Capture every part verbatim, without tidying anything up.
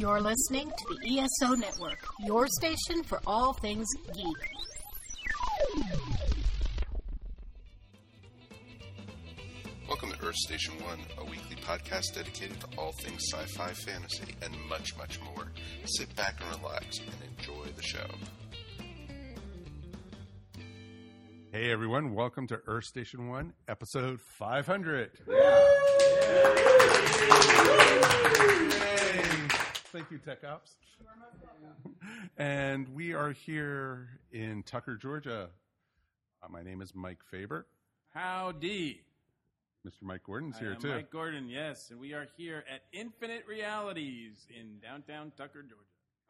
You're listening to the E S O Network, your station for all things geek. Welcome to Earth Station One, a weekly podcast dedicated to all things sci-fi, fantasy, and much, much more. Sit back and relax and enjoy the show. Hey everyone, welcome to Earth Station One, episode five hundred. Yeah. Yeah. Thank you, Tech Ops. And we are here in Tucker, Georgia. Uh, my name is Mike Faber. Howdy. Mister Mike Gordon's I here am too. Mike Gordon, yes. And we are here at Infinite Realities in downtown Tucker, Georgia.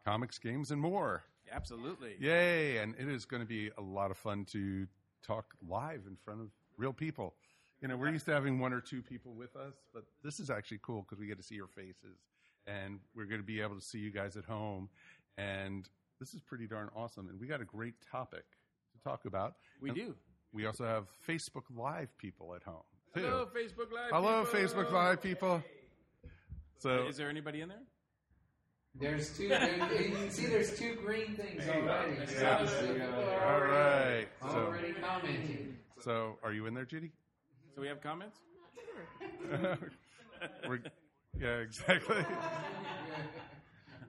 Comics, games, and more. Absolutely. Yay. And it is going to be a lot of fun to talk live in front of real people. You know, we're used to having one or two people with us, but this is actually cool because we get to see your faces. And we're going to be able to see you guys at home. And this is pretty darn awesome. And we got a great topic to talk about. We and do. We also have Facebook Live people at home, too. Hello, Facebook Live Hello, people. Facebook Live people. Hey. So, is there anybody in there? There's two. There, you can see there's two green things already. Yeah. Yeah. All right. Already so, commenting. So, are you in there, Judy? So we have comments? I'm not sure. We're, yeah, exactly.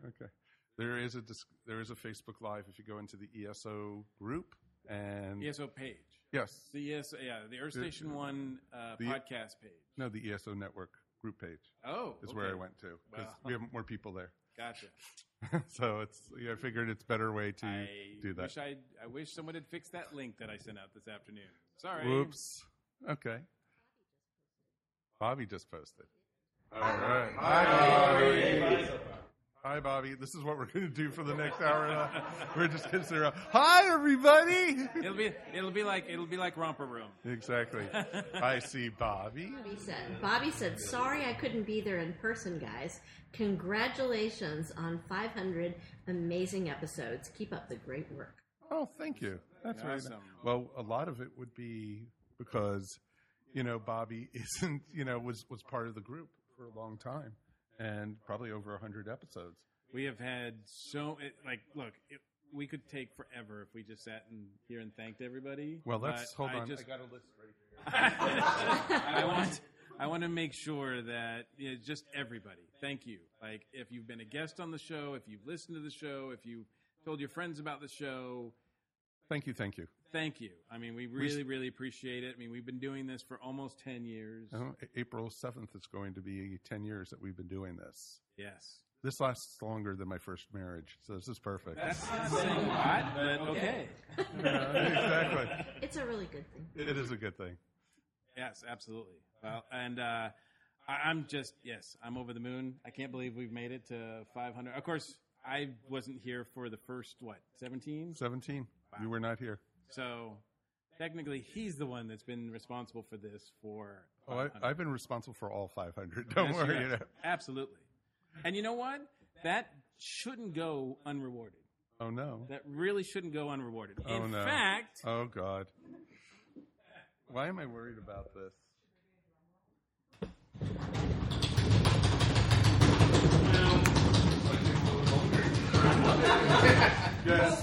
Okay. There is a disc, there is a Facebook Live if you go into the E S O group and E S O page. Yes. The E S O, yeah, the Earth Station the, One uh, the, podcast page. No, the E S O Network group page. Oh, is okay. Where I went to because wow. We have more people there. Gotcha. So it's yeah, I figured it's a better way to I do that. Wish I I wish someone had fixed that link that I sent out this afternoon. Sorry. Whoops. Okay. Bobby just posted. All right. Hi, Bobby. Hi, Bobby. This is what we're going to do for the next hour. We're just going to sit around. Hi, everybody. It'll be it'll be like it'll be like Romper Room. Exactly. I see Bobby. Bobby said, Bobby said, sorry I couldn't be there in person, guys. Congratulations on five hundred amazing episodes. Keep up the great work. Oh, thank you. That's awesome. Right. Well, a lot of it would be because, you know, Bobby isn't, you know, was, was part of the group for a long time. And probably over one hundred episodes. We have had so, it, like, look, it, we could take forever if we just sat in here and thanked everybody. Well, let's, hold I on. Just, I got a list right here. I, want, I want to make sure that, you know, just everybody, thank you. Like, if you've been a guest on the show, if you've listened to the show, if you've told your friends about the show. Thank you, thank you. Thank you. I mean, we really, we sh- really appreciate it. I mean, we've been doing this for almost ten years. Oh, April seventh is going to be ten years that we've been doing this. Yes. This lasts longer than my first marriage, so this is perfect. That's not saying a lot, but okay. okay. Yeah, exactly. It's a really good thing. It is a good thing. Yes, absolutely. Well, and uh, I, I'm just, yes, I'm over the moon. I can't believe we've made it to five hundred. Of course, I wasn't here for the first, what, seventeen? seventeen. Wow. You were not here. So, technically, he's the one that's been responsible for this for Oh, I, I've been responsible for all five hundred. Don't yes, worry. You know. Absolutely. And you know what? That shouldn't go unrewarded. Oh, no. That really shouldn't go unrewarded. Oh, In no. fact... Oh, God. Why am I worried about this? Yes.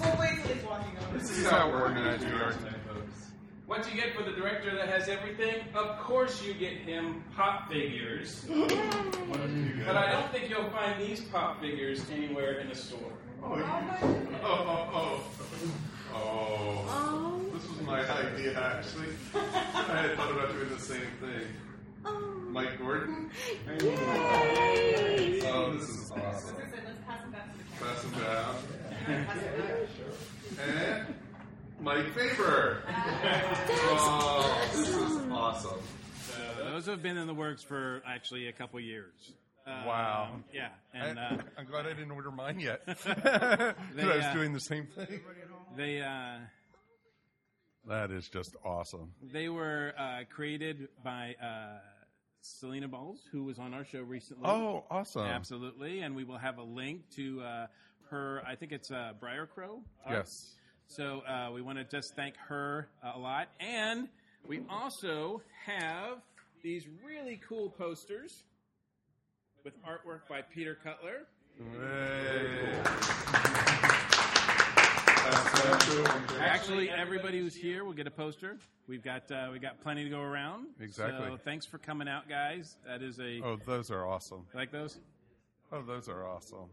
This is how organized we are today, folks. What you get for the director that has everything? Of course you get him pop figures. But I don't think you'll find these pop figures anywhere in the store. Oh, oh, oh, oh. Oh. oh. This was my idea, actually. I had thought about doing the same thing. Oh. Mike Gordon? Yay! Oh, this is awesome. Let's pass him back to the camera. Pass him down. And Mike Faber. Oh, this is awesome. Uh, those have been in the works for actually a couple years. Um, wow. Yeah. And I, uh, I'm glad I didn't order mine yet. Because I was uh, doing the same thing. They. Uh, that is just awesome. They were uh, created by uh, Selena Balls, who was on our show recently. Oh, awesome. Absolutely. And we will have a link to... Uh, her, I think it's uh, Briar Crow. Art. Yes. So uh, we want to just thank her uh, a lot. And we also have these really cool posters with artwork by Peter Cutler. Actually, everybody who's here will get a poster. We've got uh, we got plenty to go around. Exactly. So thanks for coming out, guys. That is a oh, those are awesome. You like those? Oh, those are awesome.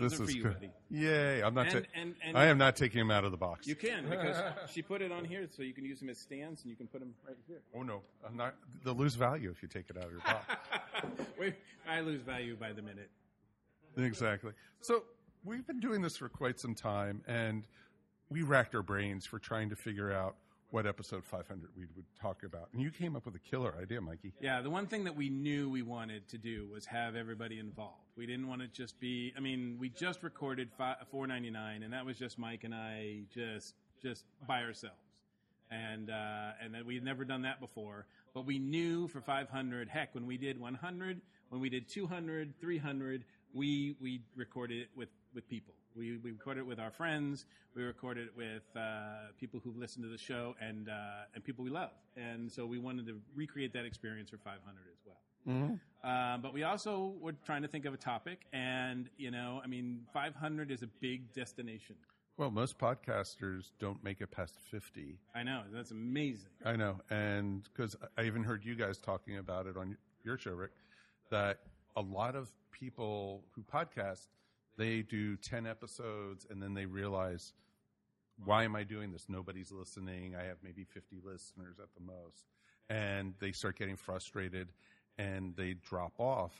Those this are is for you, good. Buddy. Yay! I'm not. And, ta- and, and I am not taking them out of the box. You can because she put it on here, so you can use them as stands, and you can put them right here. Oh no, I'm not. They'll lose value if you take it out of your box. Wait, I lose value by the minute. Exactly. So we've been doing this for quite some time, and we racked our brains for trying to figure out what episode five hundred we would talk about. And you came up with a killer idea, Mikey. Yeah, the one thing that we knew we wanted to do was have everybody involved. We didn't want to just be, I mean, we just recorded four ninety-nine, and that was just Mike and I just just by ourselves. And uh, and that we had never done that before. But we knew for five hundred, heck, when we did one hundred, when we did two hundred, three hundred, we we recorded it with, with people. We, we recorded it with our friends. We recorded it with uh, people who've listened to the show and uh, and people we love. And so we wanted to recreate that experience for five hundred as well. Mm-hmm. Uh, but we also were trying to think of a topic. And, you know, I mean, five hundred is a big destination. Well, most podcasters don't make it past fifty. I know. That's amazing. I know. And because I even heard you guys talking about it on your show, Rick, that a lot of people who podcast, they do ten episodes, and then they realize, why am I doing this? Nobody's listening. I have maybe fifty listeners at the most. And they start getting frustrated, and they drop off.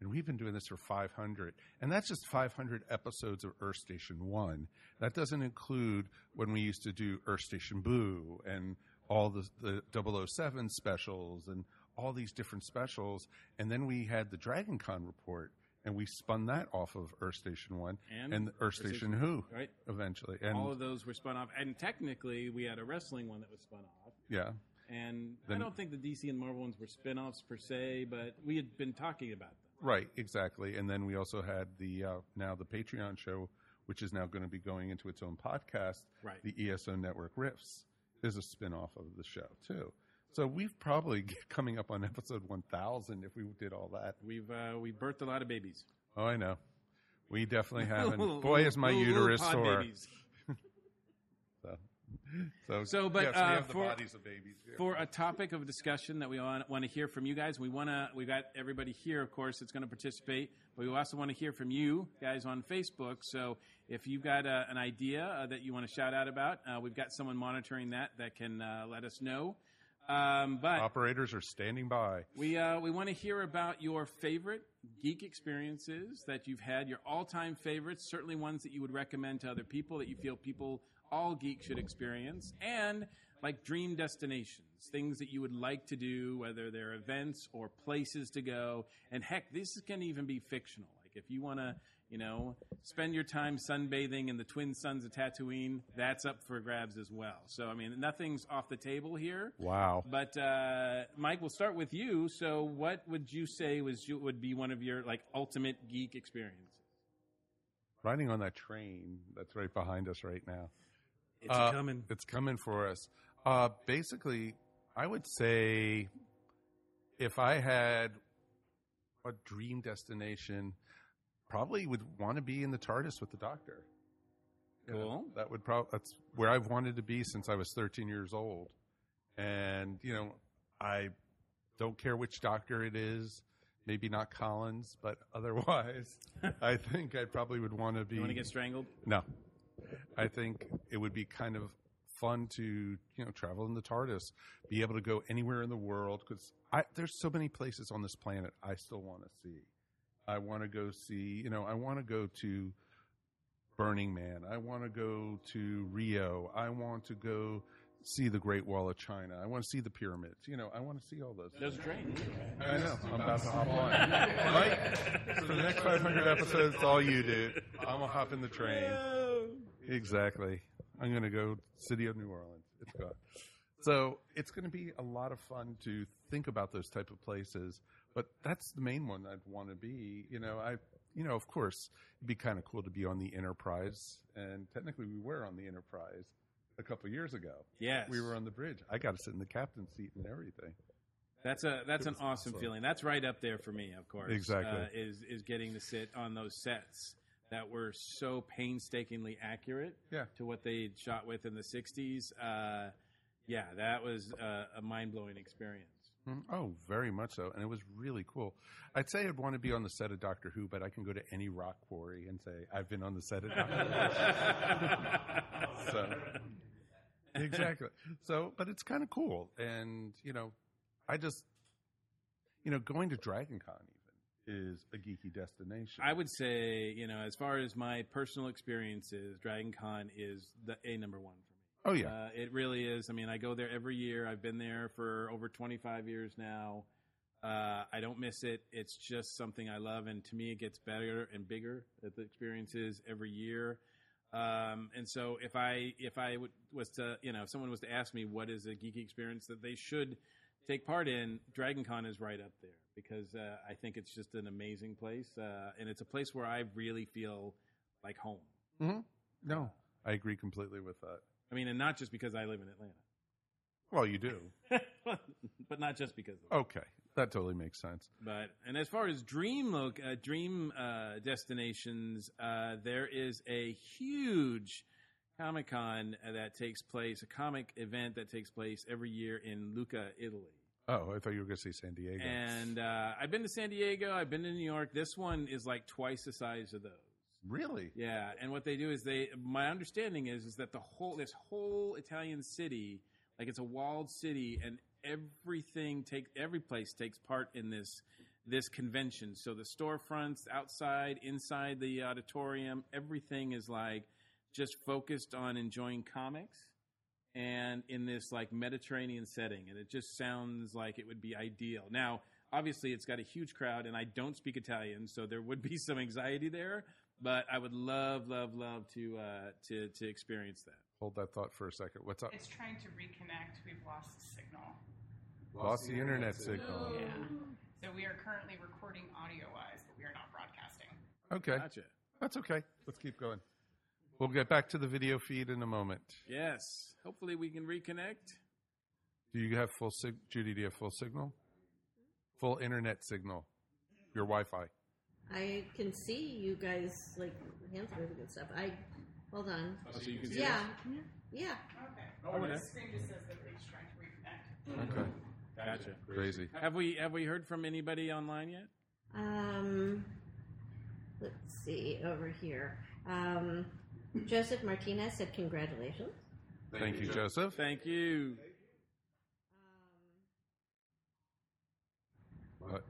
And we've been doing this for five hundred. And that's just five hundred episodes of Earth Station One. That doesn't include when we used to do Earth Station Boo and all the, the double oh seven specials and all these different specials. And then we had the Dragon Con report. And we spun that off of Earth Station One and, and Earth, Earth Station, Station Who, right? Eventually, and all of those were spun off. And technically, we had a wrestling one that was spun off. Yeah. And then, I don't think the D C and Marvel ones were spin-offs per se, but we had been talking about them. Right, exactly. And then we also had the uh, now the Patreon show, which is now going to be going into its own podcast. Right. The E S O Network Riffs is a spin-off of the show too. So we've probably get coming up on episode one thousand if we did all that. We've uh, we birthed a lot of babies. Oh, I know. We definitely haven't. Boy, is my uterus sore. so, so, so, but yes, uh, we have for, the bodies of babies here. For a topic of discussion that we want to hear from you guys, we want to. We got everybody here, of course, that's going to participate, but we also want to hear from you guys on Facebook. So if you've got uh, an idea uh, that you want to shout out about, uh, we've got someone monitoring that that can uh, let us know. Um, but operators are standing by. We uh, we want to hear about your favorite geek experiences that you've had, your all-time favorites, certainly ones that you would recommend to other people that you feel people, all geeks, should experience, and like dream destinations, things that you would like to do, whether they're events or places to go. And heck, this can even be fictional. Like if you want to, you know, spend your time sunbathing in the twin suns of Tatooine, that's up for grabs as well. So, I mean, nothing's off the table here. Wow. But, uh, Mike, we'll start with you. So what would you say was you, would be one of your, like, ultimate geek experiences? Riding on that train that's right behind us right now. It's uh, coming. It's coming for us. Uh, basically, I would say if I had a dream destination, probably would want to be in the TARDIS with the Doctor. Cool. You know, that would probably that's where I've wanted to be since I was thirteen years old. And, you know, I don't care which Doctor it is. Maybe not Collins, but otherwise, I think I probably would want to be. You want to get strangled? No. I think it would be kind of fun to, you know, travel in the TARDIS, be able to go anywhere in the world, because there's so many places on this planet I still want to see. I want to go see, you know, I want to go to Burning Man. I want to go to Rio. I want to go see the Great Wall of China. I want to see the pyramids. You know, I want to see all those. There's things. A train. I know. I'm about to hop on. Mike, for the next five hundred episodes, it's all you, dude. I'm going to hop in the train. Exactly. I'm going to go city of New Orleans. It's gone. So it's going to be a lot of fun to think about those type of places. But that's the main one I'd want to be. You know, I, you know, of course, it'd be kind of cool to be on the Enterprise. And technically, we were on the Enterprise a couple of years ago. Yes. We were on the bridge. I got to sit in the captain's seat and everything. That's a that's an awesome so. feeling. That's right up there for me, of course. Exactly. Uh, is is getting to sit on those sets that were so painstakingly accurate yeah. to what they shot with in the sixties. Uh, yeah, that was a, a mind-blowing experience. Oh, very much so. And it was really cool. I'd say I'd want to be on the set of Doctor Who, but I can go to any rock quarry and say, I've been on the set of Doctor Who. So, exactly. So, but it's kind of cool. And, you know, I just, you know, going to Dragon Con even is a geeky destination. I would say, you know, as far as my personal experiences, Dragon Con is the a number one for me. Oh, yeah. Uh, it really is. I mean, I go there every year. I've been there for over twenty-five years now. Uh, I don't miss it. It's just something I love. And to me, it gets better and bigger at the experiences every year. Um, and so if I if I w- was to, you know, if someone was to ask me what is a geeky experience that they should take part in, Dragon Con is right up there because uh, I think it's just an amazing place. Uh, and it's a place where I really feel like home. Mm-hmm. No, I agree completely with that. I mean, and not just because I live in Atlanta. Well, you do. But not just because of that. Okay. That totally makes sense. But and as far as dream look, uh, dream uh, destinations, uh, there is a huge Comic-Con that takes place, a comic event that takes place every year in Lucca, Italy. Oh, I thought you were going to say San Diego. And uh, I've been to San Diego. I've been to New York. This one is like twice the size of those. Really? Yeah, and what they do is they. My understanding is is that the whole this whole Italian city, like it's a walled city, and everything take every place takes part in this this convention. So the storefronts, outside, inside the auditorium, everything is like just focused on enjoying comics, and in this like Mediterranean setting, and it just sounds like it would be ideal. Now, obviously, it's got a huge crowd, and I don't speak Italian, so there would be some anxiety there. But I would love, love, love to uh, to to experience that. Hold that thought for a second. What's up? It's trying to reconnect. We've lost the signal. Lost, lost the, the internet, internet signal. signal. Yeah. So we are currently recording audio-wise, but we are not broadcasting. Okay. Gotcha. That's okay. Let's keep going. We'll get back to the video feed in a moment. Yes. Hopefully we can reconnect. Do you have full signal? Judy, do you have full signal? Full internet signal. Your Wi-Fi. I can see you guys, like, hands moving and stuff. I, hold on. Oh, so you can see yeah. us? Yeah. Okay. Oh, the screen just says that it's trying to reconnect. Okay. Gotcha. Crazy. Have we have we heard from anybody online yet? Um, let's see over here. Um, Joseph Martinez said congratulations. Thank, Thank you, Joseph. Thank you. Um, what?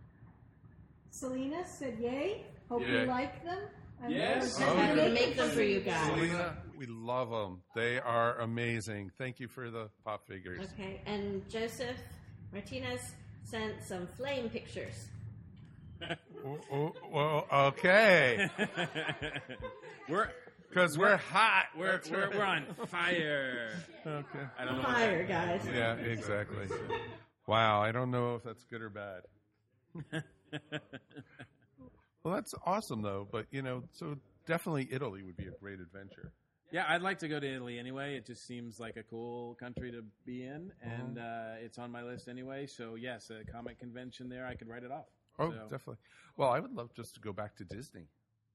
Selena said, "Yay! Hope yeah. you like them." And yes, oh, I'm going to make them for you guys. Selena, we love them. They are amazing. Thank you for the pop figures. Okay, and Joseph Martinez sent some flame pictures. oh, oh, oh, okay, we're because we're, we're hot. We're we're, right. we're on fire. Okay, I don't know fire, that, guys. Yeah, exactly. Wow, I don't know if that's good or bad. Well, that's awesome, though. But, you know, so definitely Italy would be a great adventure. Yeah, I'd like to go to Italy anyway. It just seems like a cool country to be in, and mm-hmm. uh, it's on my list anyway. So, yes, a comic convention there, I could write it off. Oh, so. Definitely. Well, I would love just to go back to Disney,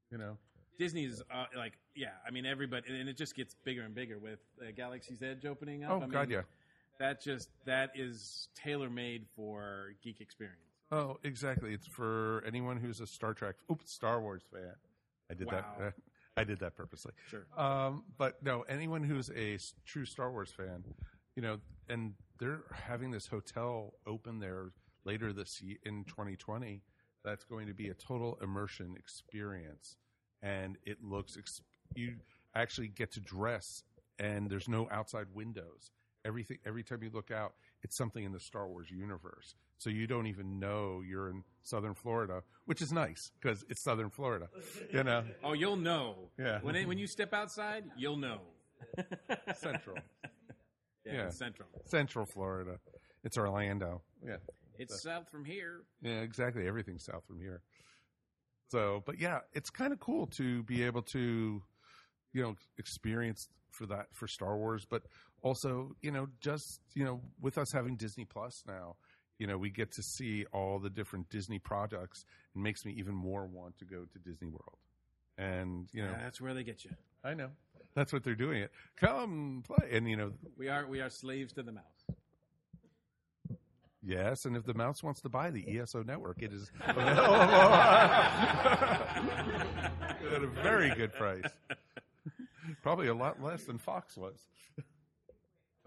you know. Disney is, uh, like, yeah, I mean, everybody, and it just gets bigger and bigger with uh, Galaxy's Edge opening up. Oh, I mean, God, yeah. That just, that is tailor-made for geek experience. Oh, exactly. It's for anyone who's a Star Trek, oops, Star Wars fan. I did wow. that. I did that purposely. Sure. Um, but no, anyone who's a true Star Wars fan, you know, and they're having this hotel open there later this year in twenty twenty. That's going to be a total immersion experience, and it looks. Exp- you actually get to dress, and there's no outside windows. Everything. Every time you look out, it's something in the Star Wars universe. So you don't even know you're in Southern Florida, which is nice because it's Southern Florida, you know. Oh, you'll know. Yeah. When it, when you step outside, you'll know. Central. Yeah, yeah. Central. Central Florida. It's Orlando. Yeah. It's so. South from here. Yeah, exactly. Everything's south from here. So, but yeah, it's kind of cool to be able to, you know, experience for that for Star Wars, but also, you know, just, you know, with us having Disney Plus now, you know, we get to see all the different Disney products. It makes me even more want to go to Disney World. And, you know, yeah, that's where they get you. I know. That's what they're doing. It. Come play. And, you know, we are we are slaves to the mouse. Yes. And if the mouse wants to buy the E S O Network, it is available at a very good price. Probably a lot less than Fox was.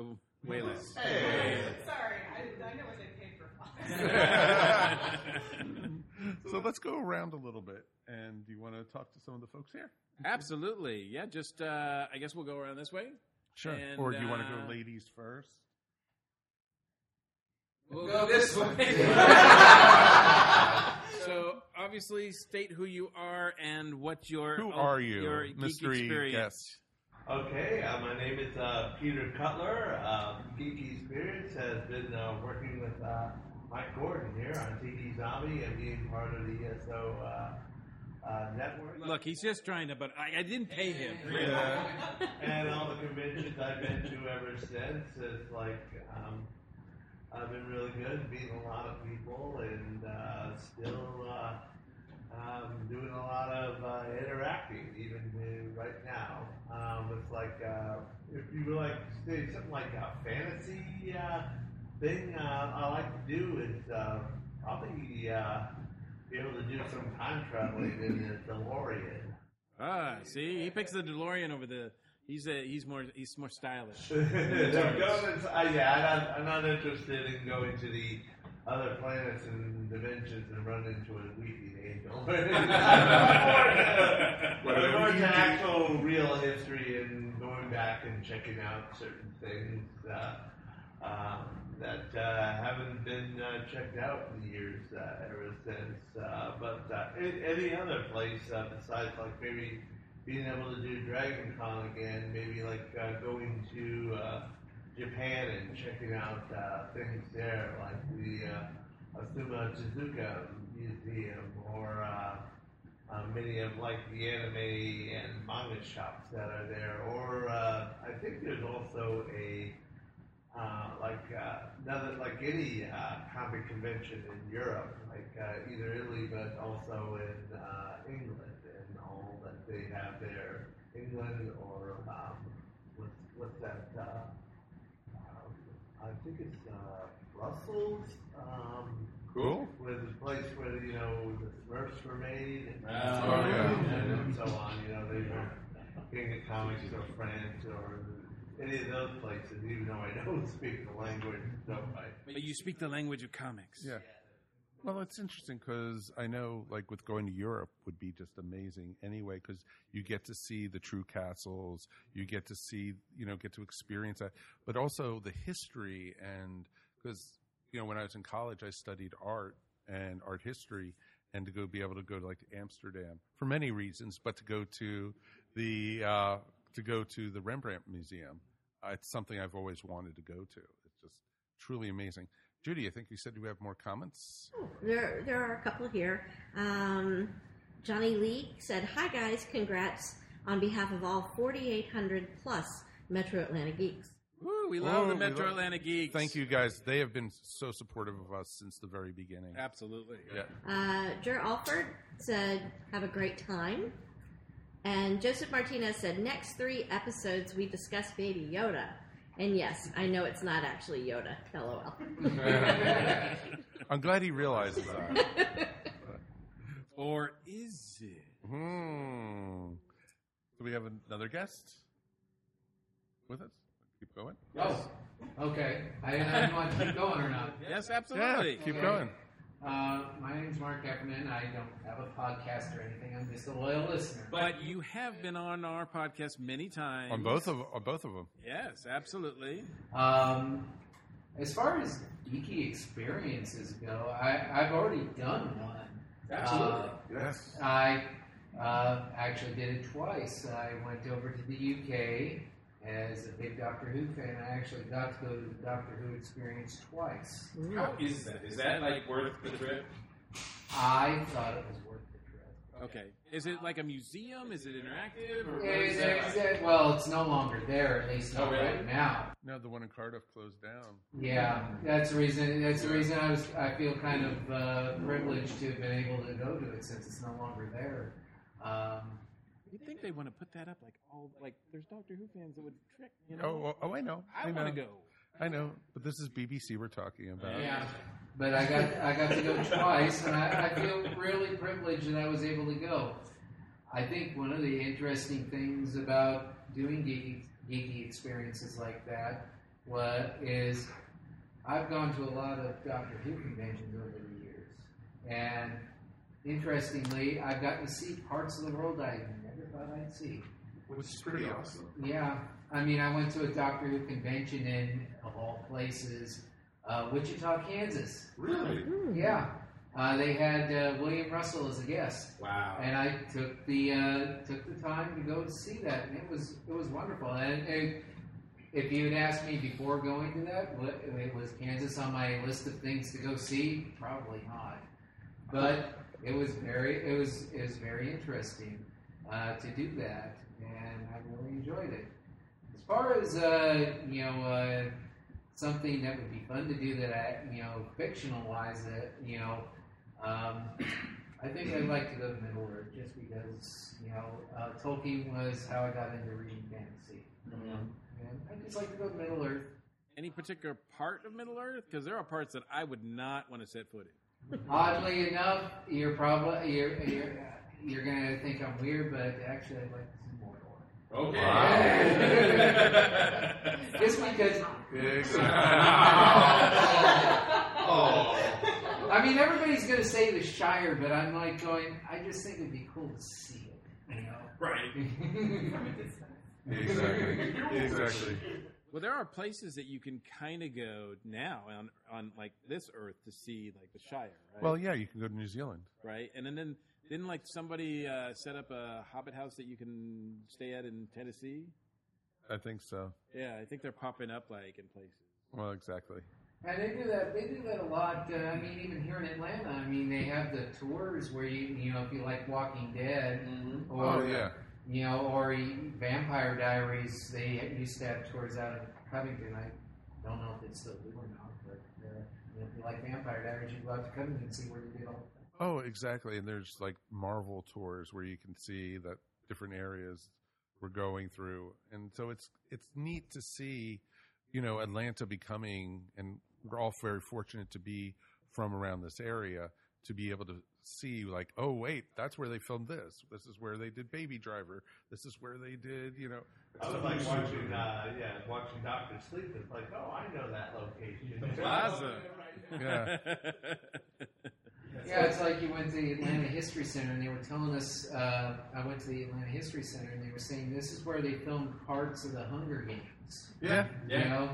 Oh, way less. Hey. Sorry. I, I know what they paid for Fox. So let's go around a little bit. And do you want to talk to some of the folks here? Absolutely. Yeah, just uh, I guess we'll go around this way. Sure. And, or do you uh, want to go ladies first? We'll go this way. So obviously state who you are and what your Who are you? Your mystery guest. Okay, uh, my name is uh, Peter Cutler. Uh, Geeky Spirits has been uh, working with uh, Mike Gordon here on T V Zombie and being part of the E S O uh, Uh, network. Look, he's just trying to, but I, I didn't pay him. Yeah. And all the conventions I've been to ever since, it's like um, I've been really good, meeting a lot of people, and uh, still uh, um, doing a lot of uh, interacting, even right now. Um, it's like uh, if you like something like a fantasy uh, thing, uh, I like to do is uh, probably. Uh, Be able to do some time traveling in the DeLorean. Ah, see, he picks the DeLorean over the. He's a, he's more he's more stylish. no, uh, yeah, I'm not, I'm not interested in going to the other planets and dimensions and run into a weeping angel. More to actual real history and going back and checking out certain things uh, um, that uh, haven't been uh, checked out in years uh, ever since. Uh, but uh, in, any other place uh, besides like maybe being able to do Dragon Con again, maybe like uh, going to uh, Japan and checking out uh, things there, like the uh, Asuma Tezuka Museum, or uh, uh, many of like the anime and manga shops that are there. Or uh, I think there's also a Uh, like uh, another, like any uh, comic convention in Europe, like uh, either Italy, but also in uh, England, and all that they have there, England or um, what's what's that? Uh, um, I think it's uh, Brussels. Um, cool. Where the place where you know the Smurfs were made, and, oh, yeah. and so on. You know, they were getting comics or France or. Any of those places, even though I don't speak the language. So I, but you speak the language of comics. Yeah. Well, it's interesting because I know, like, with going to Europe would be just amazing anyway, because you get to see the true castles, you get to see, you know, get to experience that, but also the history. And because, you know, when I was in college, I studied art and art history, and to go be able to go to, like, Amsterdam for many reasons, but to go to the uh, – to go to the Rembrandt Museum. Uh, it's something I've always wanted to go to. It's just truly amazing. Judy, I think you said you have more comments? Oh, there, there are a couple here. Um, Johnny Lee said, "Hi, guys. Congrats on behalf of all forty-eight hundred plus Metro Atlanta geeks." Woo, we love oh, the Metro love Atlanta geeks. Thank you, guys. They have been so supportive of us since the very beginning. Absolutely. Yeah. Uh, Jer Alford said, "Have a great time." And Joseph Martinez said, "Next three episodes, we discuss Baby Yoda. And yes, I know it's not actually Yoda. LOL." I'm glad he realizes that. Or is it? Hmm. Do we have another guest with us? Keep going. Oh, okay. I don't know if I keep going or not. Yes, absolutely. Yeah, keep okay. going. Uh, my name's Mark Eckerman. I don't have a podcast or anything. I'm just a loyal listener. But you have been on our podcast many times. On both of on both of them. Yes, absolutely. Um, as far as geeky experiences go, I, I've already done one. Absolutely. Uh, yes. I uh, actually did it twice. I went over to the U K. As a big Doctor Who fan, I actually got to go to the Doctor Who experience twice. How is that? Is that, like, worth the trip? I thought it was worth the trip. Okay. Is it like a museum? Is it interactive? Or is it, it, well, it's no longer there, at least not oh, really? right now. No, the one in Cardiff closed down. Yeah, that's the reason. That's the reason I was. I feel kind of uh, privileged to have been able to go to it since it's no longer there. Um, you think they want to put that up? Like all, like there's Doctor Who fans that would trick. You know? Oh, oh, I know. I, I want to go. I know, but this is B B C we're talking about. Yeah, but I got I got to go twice, and I, I feel really privileged that I was able to go. I think one of the interesting things about doing geeky, geeky experiences like that what is I've gone to a lot of Doctor Who conventions over the years, and interestingly, I've gotten to see parts of the world I never thought I'd see. Which is pretty awesome. Yeah. I mean, I went to a Doctor Who convention in, of all places, uh, Wichita, Kansas. Really? Yeah. Uh, they had uh, William Russell as a guest. Wow. And I took the uh, took the time to go see that, and it was it was wonderful. And, and if you had asked me before going to that, what, it was Kansas on my list of things to go see? Probably not. But it was very it was it was very interesting uh, to do that, and I really enjoyed it. As far as, uh, you know, uh, something that would be fun to do that, I, you know, fictionalize it, you know, um, I think I'd like to go to Middle Earth just because, you know, uh, Tolkien was how I got into reading fantasy. Mm-hmm. And I'd just like to go to Middle Earth. Any particular part of Middle Earth? Because there are parts that I would not want to set foot in. Oddly enough, you're probably, you're, you're, you're going to think I'm weird, but actually I'd like to see more. Okay. Wow. Just because. Oh. I mean, everybody's going to say the Shire, but I'm like going, I just think it'd be cool to see it, you know? Right. Exactly. Exactly. Well, there are places that you can kind of go now on, on like this Earth to see like the Shire, right? Well, yeah, you can go to New Zealand. Right. And then. then Didn't, like, somebody uh, set up a hobbit house that you can stay at in Tennessee? I think so. Yeah, I think they're popping up, like, in places. Well, exactly. And they do that, they do that a lot. Uh, I mean, even here in Atlanta, I mean, they have the tours where, you you know, if you like Walking Dead mm-hmm. or, oh, yeah. you know, or Vampire Diaries, they used to have tours out of Covington. I don't know if they still do or not, but uh, you know, if you like Vampire Diaries, you go out to Covington and see where you did all that. Oh, exactly. And there's like Marvel tours where you can see that different areas we're going through. And so it's it's neat to see, you know, Atlanta becoming, and we're all very fortunate to be from around this area, to be able to see like, oh, wait, that's where they filmed this. This is where they did Baby Driver. This is where they did, you know. I was like watching, uh, yeah, watching Doctor Sleep. It's like, oh, I know that location. The plaza. Yeah. Yeah, it's like you went to the Atlanta History Center, and they were telling us, uh, I went to the Atlanta History Center, and they were saying this is where they filmed parts of the Hunger Games. Yeah. yeah. You know,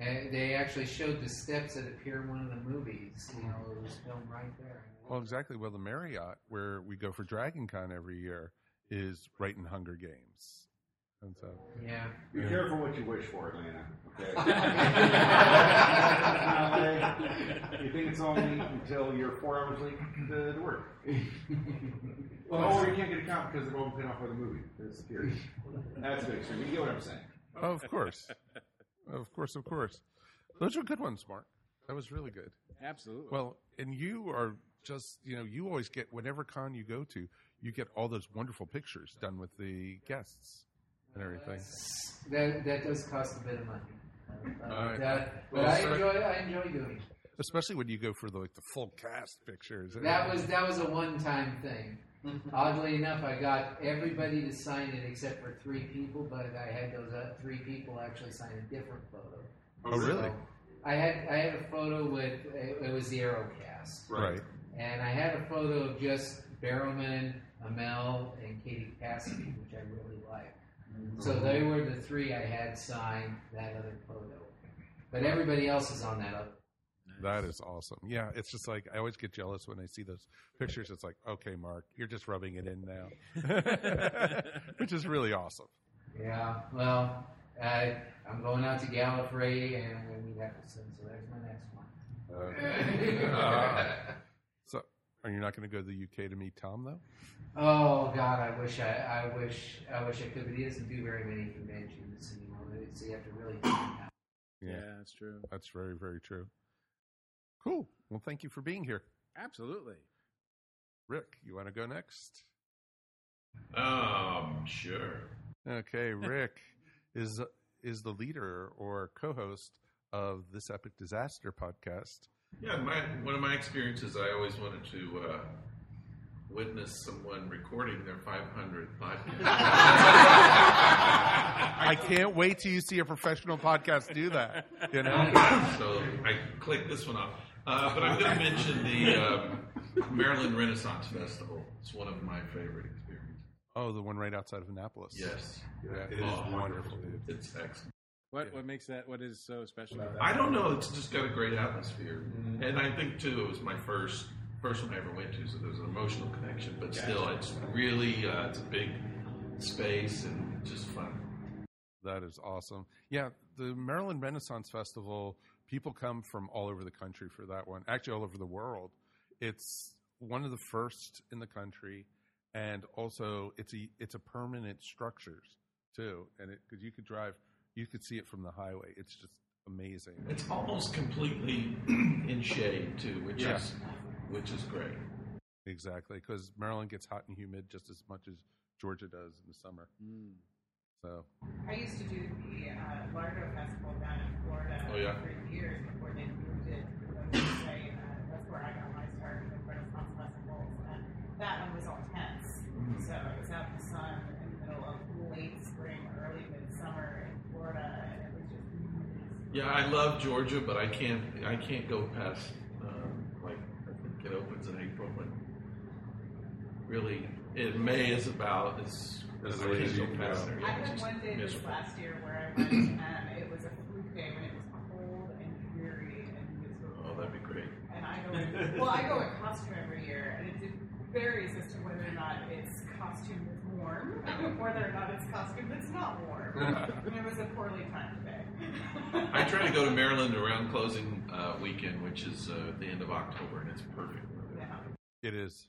and they actually showed the steps that appear in one of the movies. You know, it was filmed right there. Well, exactly. Well, the Marriott, where we go for Dragon Con every year, is right in Hunger Games. And so, yeah. Be yeah. careful what you wish for, Atlanta. Okay. You think it's all neat until you're four hours late to, to work. Well, or you can't get a comp because it won't pay off for the movie. That's period. That's big. So you get what I'm saying. Oh, of course, of course, of course. Those are good ones, Mark. That was really good. Absolutely. Well, and you are just, you know, you always get whatever con you go to, you get all those wonderful pictures done with the guests. And everything. That that does cost a bit of money, uh, right. that, but well, I enjoy I enjoy doing it. Especially when you go for the, like the full cast pictures. That was that was a one time thing. Oddly enough, I got everybody to sign it except for three people, but I had those uh, three people actually sign a different photo. Oh, so really? I had I had a photo with it, it was the Arrow cast, right? And I had a photo of just Barrowman, Amell, and Katie Cassidy, which I really liked. So they were the three I had signed that other photo. But everybody else is on that other. Nice. That is awesome. Yeah, it's just like I always get jealous when I see those pictures. It's like, okay, Mark, you're just rubbing it in now. Which is really awesome. Yeah, well, I, I'm going out to Gallifrey, and I'm going to meet Epperson, so there's my next one. Okay. uh, so Are you not going to go to the U K to meet Tom though? Oh God, I wish I, I wish I wish I could. But he doesn't do very many conventions anymore. So you have to really. Yeah. yeah, that's true. That's very very true. Cool. Well, thank you for being here. Absolutely. Rick, you want to go next? Um, sure. Okay, Rick is is the leader or co-host of this Epic Disaster podcast. Yeah, my, one of my experiences, I always wanted to uh, witness someone recording their five hundredth podcast. I can't wait till you see a professional podcast do that. You know, so I click this one off. Uh, but I'm going to mention the um, Maryland Renaissance Festival. It's one of my favorite experiences. Oh, the one right outside of Annapolis. Yes, yeah, it oh, is wonderful. Dude. It's excellent. What what makes that, what is so special about that? I don't know. It's just got a great atmosphere. Mm-hmm. And I think, too, it was my first first one I ever went to, so there's an emotional connection. But gotcha. Still, it's really, uh, it's a big space and just fun. That is awesome. Yeah, the Maryland Renaissance Festival, people come from all over the country for that one. Actually, all over the world. It's one of the first in the country. And also, it's a, it's a permanent structure, too. And it, 'cause you could drive... You could see it from the highway. It's just amazing. It's almost completely in shade too, which yeah. is which is great. Exactly, because Maryland gets hot and humid just as much as Georgia does in the summer. Mm. So I used to do the uh, Largo Festival down in Florida oh, yeah. for years before they moved it. That's, say, uh, that's where I got my start with the Renaissance festivals, and that one was all tents. Mm. So it was out in the sun in the middle of late spring, early midsummer. Yeah, I love Georgia, but I can't. I can't go past um, like I think it opens in April, but really, in May is about as as I can go past. I had one day this last year where I went, and um, it was a fluke day when it was cold and dreary and miserable. Oh, that'd be great. And I go. Well, I go in costume every year, and it varies as to whether or not it's costume that's warm, whether or not it's costume that's not warm. And it was a poorly timed day. I try to go to Maryland around closing uh, weekend, which is uh, the end of October, and it's perfect. Yeah. It is.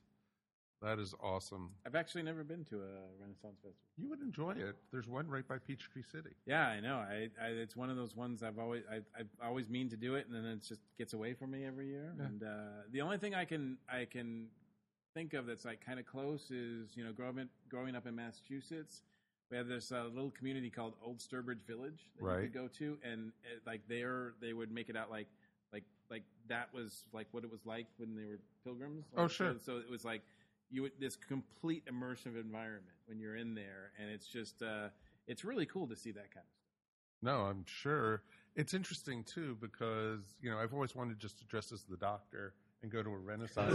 That is awesome. I've actually never been to a Renaissance festival. You would enjoy it. There's one right by Peachtree City. Yeah, I know. I, I it's one of those ones I've always I I always mean to do it, and then it just gets away from me every year. Yeah. And uh, the only thing I can I can think of that's like kind of close is you know growing up, growing up in Massachusetts. We have this uh, little community called Old Sturbridge Village that right. you could go to, and it, like there, they would make it out like, like, like that was like what it was like when they were pilgrims. Like, oh, sure. So, so it was like you would, this complete immersive environment when you're in there, and it's just uh, it's really cool to see that kind of stuff. No, I'm sure it's interesting too because you know I've always wanted just to dress as the Doctor and go to a Renaissance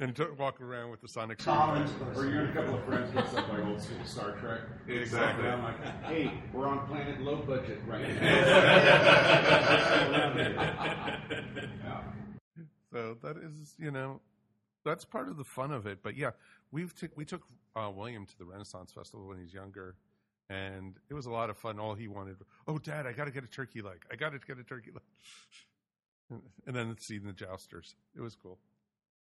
and t- walk around with the Sonic. College, or you and a couple of friends dressed up like old school Star Trek. Exactly. I'm like, hey, we're on planet low budget right now. So that is, you know, that's part of the fun of it. But yeah, we've t- we took uh, William to the Renaissance Festival when he's younger. And it was a lot of fun. All he wanted, oh, Dad, I got to get a turkey leg. I got to get a turkey leg. And then seeing the jousters, it was cool.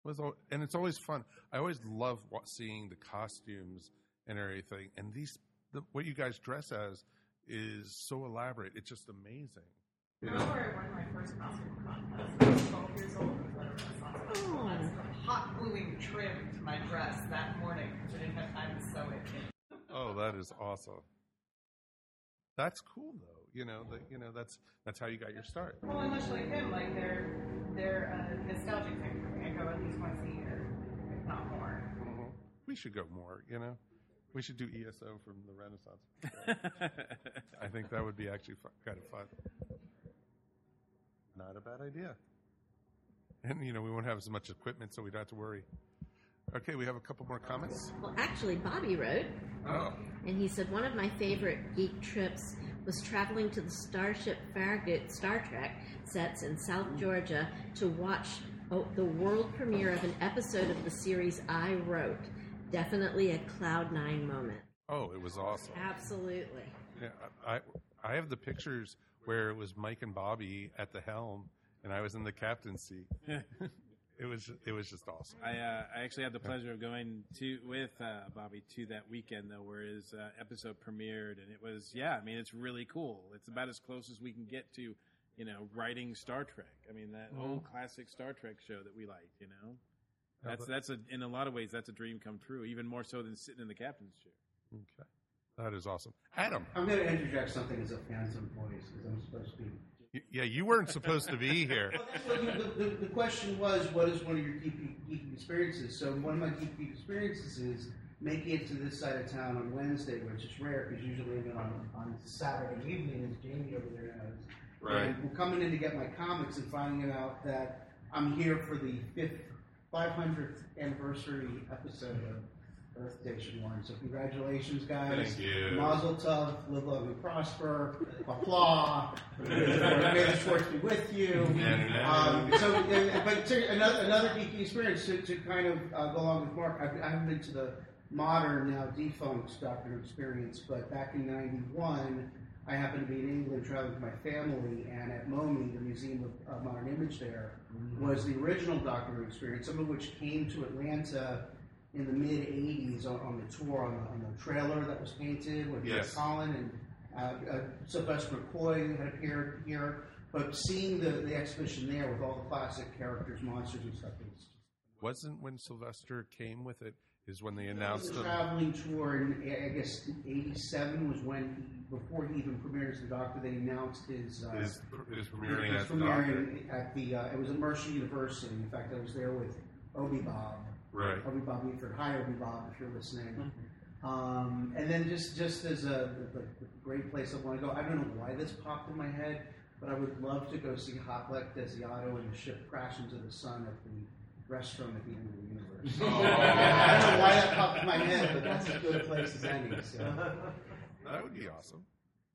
It was all, and it's always fun. I always love seeing the costumes and everything. And these, the, what you guys dress as, is so elaborate. It's just amazing. Yeah. That's where I won my first costume contest. I was twelve years old. Oh. I was hot gluing trim to my dress that morning because I didn't have time to sew it. Oh, that is awesome. That's cool though. You know, the, you know that's that's how you got your start. Well, and much like him, like they're they're uh, nostalgic thing for me. I go at least once a year, if not more. Mm-hmm. We should go more. You know, we should do E S O from the Renaissance. I think that would be actually fun, kind of fun. Not a bad idea. And you know, we won't have as much equipment, so we don't have to worry. Okay, we have a couple more comments. Well, actually, Bobby wrote, oh. and he said one of my favorite geek trips was traveling to the Starship Farragut Star Trek sets in South Georgia to watch oh, the world premiere of an episode of the series I wrote. Definitely a Cloud Nine moment. Oh, it was awesome. Absolutely. Yeah, I I have the pictures where it was Mike and Bobby at the helm, and I was in the captain's seat. It was it was just awesome. I uh, I actually had the pleasure of going to with uh, Bobby to that weekend though, where his uh, episode premiered, and it was yeah. I mean, it's really cool. It's about as close as we can get to, you know, writing Star Trek. I mean, that mm-hmm. old classic Star Trek show that we liked. You know, that's that's a, in a lot of ways that's a dream come true. Even more so than sitting in the captain's chair. Okay, that is awesome, Adam. I'm going to interject something as a phantom voice because I'm supposed to be. Yeah, you weren't supposed to be here. Well, that's what you, the, the, the question was, what is one of your geeky, geeky experiences? So one of my geeky experiences is making it to this side of town on Wednesday, which is rare because usually I'm on, on Saturday evening, as Jamie over there knows. Right. And I'm coming in to get my comics and finding out that I'm here for the fifth, five hundredth anniversary episode of Earth Station One. So congratulations, guys. Thank you. Mazel tov, live, love, and prosper. Applaw. May the Schwartz be with you. Um, so, and, but to, another, another geeky experience to, to kind of uh, go along with Mark. I, I haven't been to the modern, now defunct Doctor Who experience, but back in ninety-one, I happened to be in England traveling with my family, and at MoMI, the Museum of uh, Modern Image there, mm-hmm. was the original Doctor Who experience, some of which came to Atlanta in the mid eighties on, on the tour, on the, on the trailer that was painted with yes. Colin and uh, uh, Sylvester McCoy had appeared here. But seeing the, the exhibition there with all the classic characters, monsters and stuff. It was Wasn't when Sylvester came with it is when they announced it was a traveling tour in, I guess, eighty-seven was when, he, before he even premiered as the Doctor, they announced his... Uh, his, his premiering his, his premiering at the... Uh, it was at Mercer University. In fact, I was there with Obi-Bob. Right. Obi-Bob Meaford. Hi, Obi-Bob, if you're listening. Mm-hmm. Um, and then just, just as a, a, a great place I want to go, I don't know why this popped in my head, but I would love to go see Hoplek Desiato and the ship crash into the sun at the restaurant at the end of the universe. Oh. I don't know why that popped in my head, but that's as good a place as any. So. That would be awesome.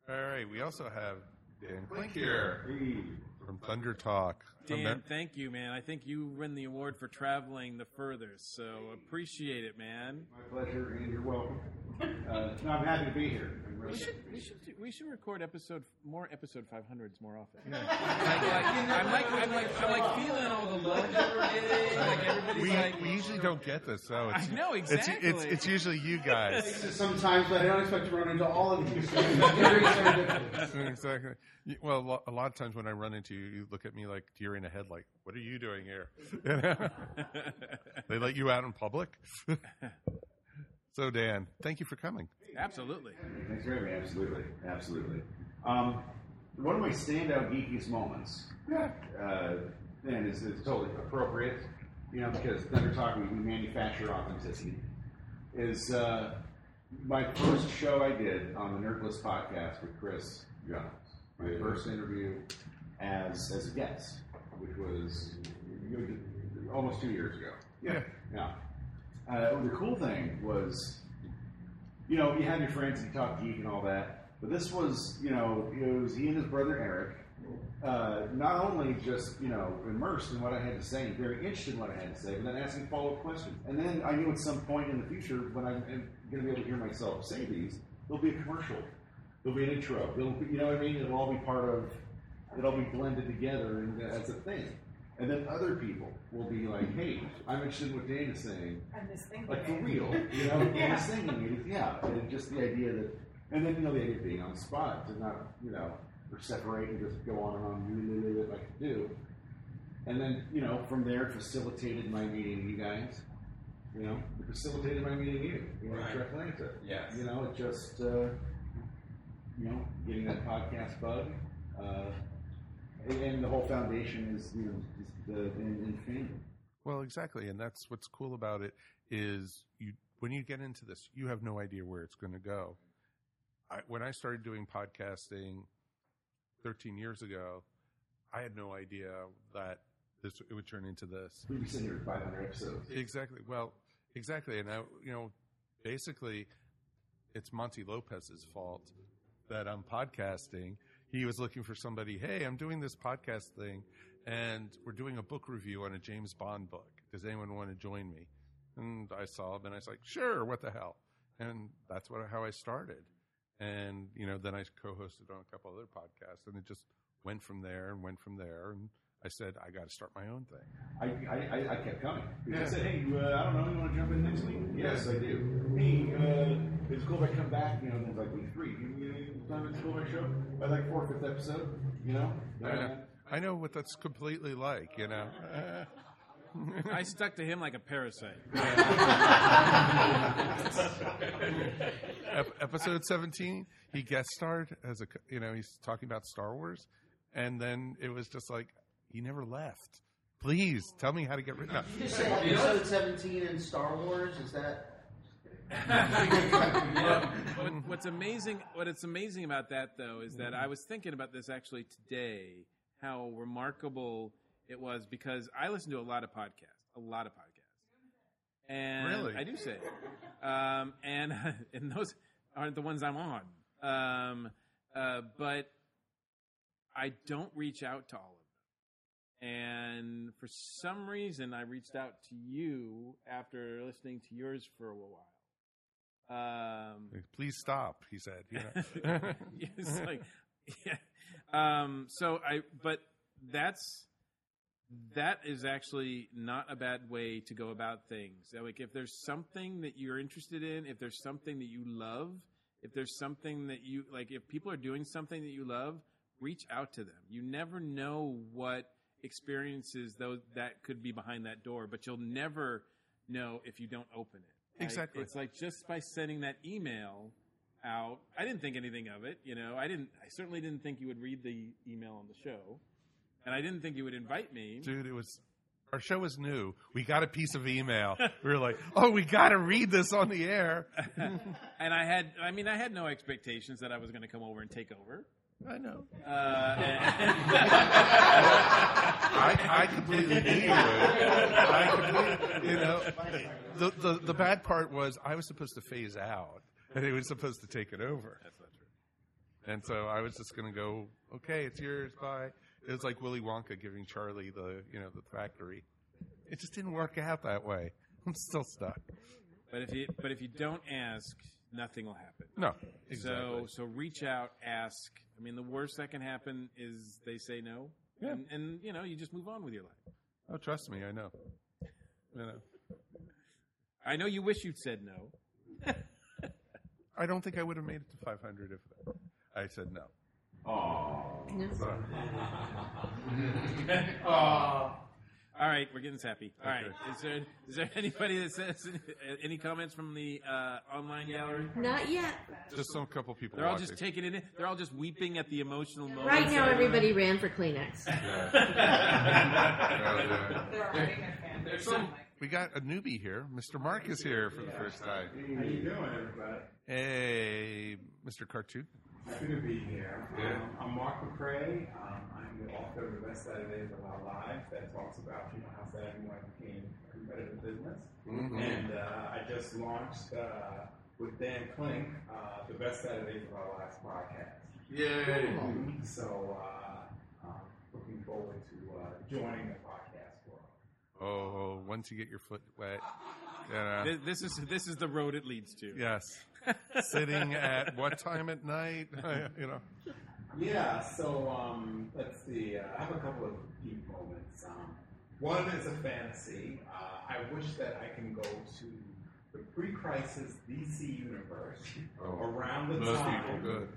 All right, we also have Dan Klink here. Hey. From Thunder Talk. Dan, thank you, man. I think you win the award for traveling the furthest, so appreciate it, man. My pleasure, and you're welcome. Uh, no, I'm happy to be here. Really we, should, we, should, we should record episode more episode five hundreds more often. Yeah. I'm, like, I'm, like, I'm, like, I'm like feeling all the love that we're getting. Like everybody's we, like, we usually don't get this, though. It's, I know, exactly. It's, it's, it's usually you guys. Sometimes, but I don't expect to run into all of you. So it's very exactly. Well, a lot of times when I run into you, you look at me like deer in a head, like, what are you doing here? They let you out in public? So, Dan, thank you for coming. Absolutely. Thanks for having me. Absolutely. Absolutely. Um, one of my standout geekiest moments, uh, and it's, it's totally appropriate, you know, because Thunder Talk, we manufacture authenticity, is uh, my first show I did on the Nerdless podcast with Chris Jones. My yeah. first interview as as a guest, which was almost two years ago. Yeah. Yeah. Uh, the cool thing was, you know, you have your friends and you talk geek and all that, but this was, you know, it was he and his brother Eric, uh, not only just, you know, immersed in what I had to say and very interested in what I had to say, but then asking follow-up questions. And then I knew at some point in the future when I'm going to be able to hear myself say these, there'll be a commercial, there'll be an intro, it'll be, you know what I mean? It'll all be part of, it'll be blended together and that's a thing. And then other people will be like, hey, I'm interested in what Dan is saying. I'm just thinking. Like, for real. You know, yeah. Dan is thinking it. Yeah. And just the idea that, and then, you know, the idea of being on the spot, to not, you know, or separate and just go on and on like I do. And then, you know, from there, it facilitated my meeting you guys. You know, it facilitated my meeting you. You know, right. Atlanta. Yes. You know, it just, uh, you know, getting that podcast bug. Uh, And the whole foundation is, you know, is the in family. Well, exactly, and that's what's cool about it is you when you get into this, you have no idea where it's going to go. I, when I started doing podcasting thirteen years ago, I had no idea that this it would turn into this. We'd be sitting here five hundred episodes. Exactly. Well, exactly, and I, you know, basically, it's Monty Lopez's fault that I'm podcasting. He was looking for somebody, hey, I'm doing this podcast thing, and we're doing a book review on a James Bond book. Does anyone want to join me? And I saw him, and I was like, sure, what the hell? And that's what how I started. And, you know, then I co-hosted on a couple other podcasts, and it just went from there and went from there. And I said, I got to start my own thing. I I, I kept coming. Yeah. I said, hey, uh, I don't know, you want to jump in next week? Yes, I do. Hey, uh, is Colbert come back? You know, and it's like week three. You, you, you time it's Colbert show by like fourth, fifth episode. You know? I know. I know what that's completely like. You know. Uh, I stuck to him like a parasite. Ep- episode seventeen, he guest starred as a, you know, he's talking about Star Wars, and then it was just like he never left. Please tell me how to get rid of it. Episode seventeen in Star Wars is that? what, what's amazing? What it's amazing about that though is that I was thinking about this actually today. How remarkable it was, because I listen to a lot of podcasts, a lot of podcasts. And really? I do say it. Um, and, and those aren't the ones I'm on. Um, uh, but I don't reach out to all of them. And for some reason, I reached out to you after listening to yours for a while. Um, Please stop, he said. Yeah. It's like, yeah. Um, so I, but that's, that is actually not a bad way to go about things. Like, if there's something that you're interested in, if there's something that you love, if there's something that you, like, if people are doing something that you love, reach out to them. You never know what experiences those, that could be behind that door, but you'll never know if you don't open it. Exactly. I, it's like just by sending that email out, I didn't think anything of it, you know. I didn't, I certainly didn't think you would read the email on the show. And I didn't think you would invite me. Dude, it was, our show was new. We got a piece of email. We were like, oh, we got to read this on the air. And I had, I mean, I had no expectations that I was going to come over and take over. I know. Uh, and, and well, I, I completely knew it. I completely, you know, the, the, the bad part was I was supposed to phase out, and he was supposed to take it over. That's not true. And so I was just going to go, okay, it's yours, bye. It was like Willy Wonka giving Charlie the, you know, the factory. It just didn't work out that way. I'm still stuck. But if you but if you don't ask, nothing will happen. No, exactly. So so reach out, ask. I mean, the worst that can happen is they say no, yeah. and and you know, you just move on with your life. Oh, trust me, I know. I know. I know you wish you'd said no. I don't think I would have made it to five hundred if I said no. Oh. oh. All right, we're getting sappy. All right, is there is there anybody that says any comments from the uh, online gallery? Not yet. Just some couple people. They're all just taking it in. They're all just weeping at the emotional moment. Right now, everybody ran for Kleenex. They're some. We got a newbie here. Mister Mark is here for the first time. How you doing, everybody? Hey, Mister Cartoon. Happy to be here. Yeah. Um, I'm Mark McCray. Um, I'm the author of The Best Saturdays of Our Lives that talks about, you know, how Saturday morning became a competitive business. Mm-hmm. And uh, I just launched uh, with Dan Klink uh, The Best Saturdays of Our Lives podcast. Yay! Um, so uh, I'm looking forward to uh, joining the podcast world. Oh, once you get your foot wet. Yeah. This, this is this is the road it leads to. Yes. Sitting at what time at night? You know. Yeah. So um, let's see. Uh, I have a couple of key moments. Um, one is a fantasy. Uh, I wish that I can go to the pre-crisis D C universe oh. around the Most time. Good.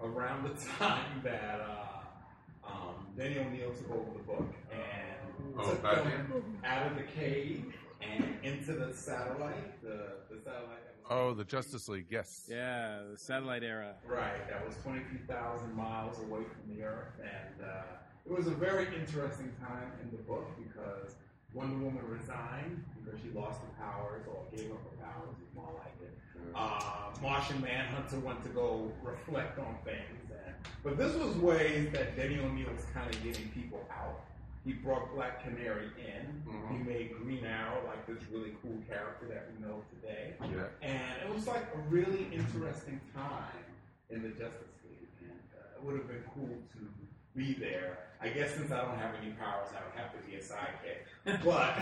Around the time that uh, um, Daniel Neal took over the book and oh, took them out of the cave and into the satellite. The the satellite. Oh, the Justice League, yes. Yeah, the satellite era. Right, that was twenty-two thousand miles away from the Earth, and uh, it was a very interesting time in the book because Wonder Woman resigned because she lost her powers or gave up her powers, more like it. Uh, Martian Manhunter went to go reflect on things, and, but this was ways that Daniel Neal was kind of getting people out. He brought Black Canary in. Mm-hmm. He made Green Arrow like this really cool character that we know today. Yeah. And it was like a really interesting time in the Justice League. And uh, it would have been cool to be there. I guess since I don't have any powers, I would have to be a sidekick. But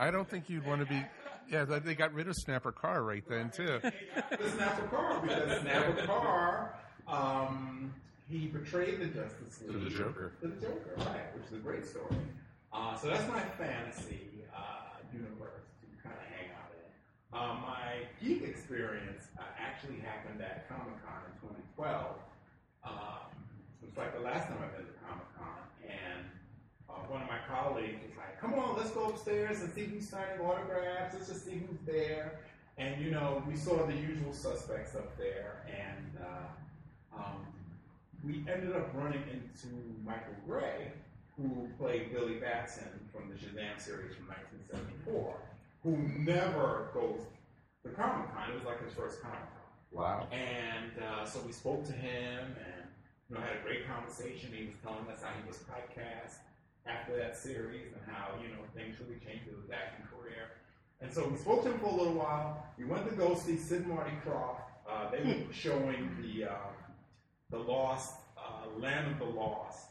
I don't think you'd want to be. Yeah, they got rid of Snapper Carr right then too. They got the Snapper Carr because Snapper Carr. Um, he portrayed the Justice League to the Joker, to the Joker, right? Which is a great story. Uh, so that's my fantasy uh, universe to kind of hang out in. Uh, my geek experience uh, actually happened at Comic-Con in twenty twelve. Um, it was like the last time I've been to Comic-Con, and uh, one of my colleagues was like, "Come on, let's go upstairs and see who's signing autographs. Let's just see who's there." And you know, we saw the usual suspects up there, and uh, um, we ended up running into Michael Gray, who played Billy Batson from the Shazam series from nineteen seventy-four, who never goes to Comic-Con. It was like his first Comic-Con. Wow. And uh, so we spoke to him, and you know, had a great conversation. He was telling us how he was typecast after that series, and how, you know, things really changed with his acting career. And so we spoke to him for a little while. We went to go see Sid Marty Krofft. Uh, they were showing the um, the Lost, uh, Land of the Lost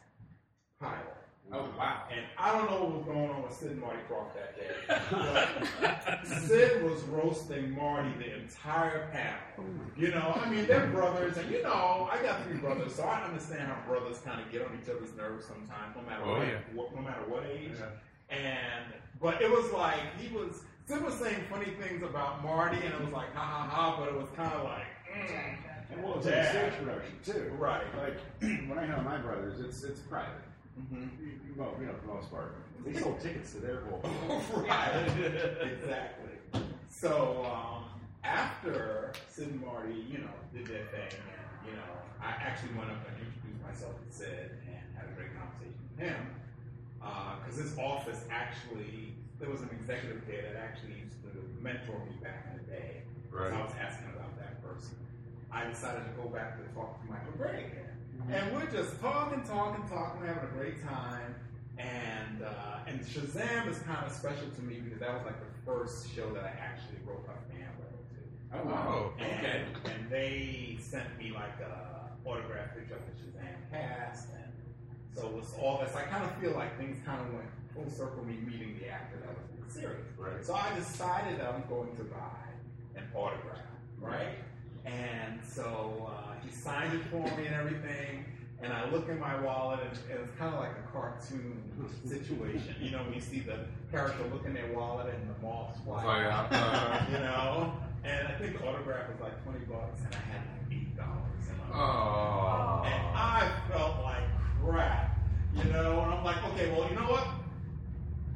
pilot. Oh, wow. And I don't know what was going on with Sid and Marty Krofft that day. But Sid was roasting Marty the entire panel. You know, I mean, they're brothers, and you know, I got three brothers, so I understand how brothers kind of get on each other's nerves sometimes, no matter, oh, what, yeah. what, no matter what age. Yeah. And, but it was like, he was, Sid was saying funny things about Marty, and it was like, ha ha ha, but it was kind of like, mm. Well, it's a stage production, too. Right. Like, when I have my brothers, it's it's private. Mm-hmm. Well, you know, for the most part. They sold tickets to their whole Right. Exactly. So, um, after Sid and Marty, you know, did their thing, and, you know, I actually went up and introduced myself to Sid and had a great conversation with him. Because uh, his office actually, there was an executive there that actually used to mentor me back in the day. Right. So I was asking about that person. I decided to go back to talk to Michael Gray again. And we're just talking, talking, talking, having a great time. And uh, and Shazam is kind of special to me because that was like the first show that I actually wrote up Manwell to. Oh, wow. Um, okay. And, and they sent me like an autograph picture of the Shazam cast. And so it was all this. I kind of feel like things kind of went full circle, me meeting the actor that was in the series. Right. So I decided that I'm going to buy an autograph, right? And so uh, he signed it for me and everything, and I look in my wallet, and, and it's kind of like a cartoon situation. You know, when you see the character look in their wallet and the moths fly oh, yeah. out, you know? And I think the autograph was like twenty bucks, and I had like eight dollars. And, oh. and I felt like crap, you know? And I'm like, okay, well, you know what?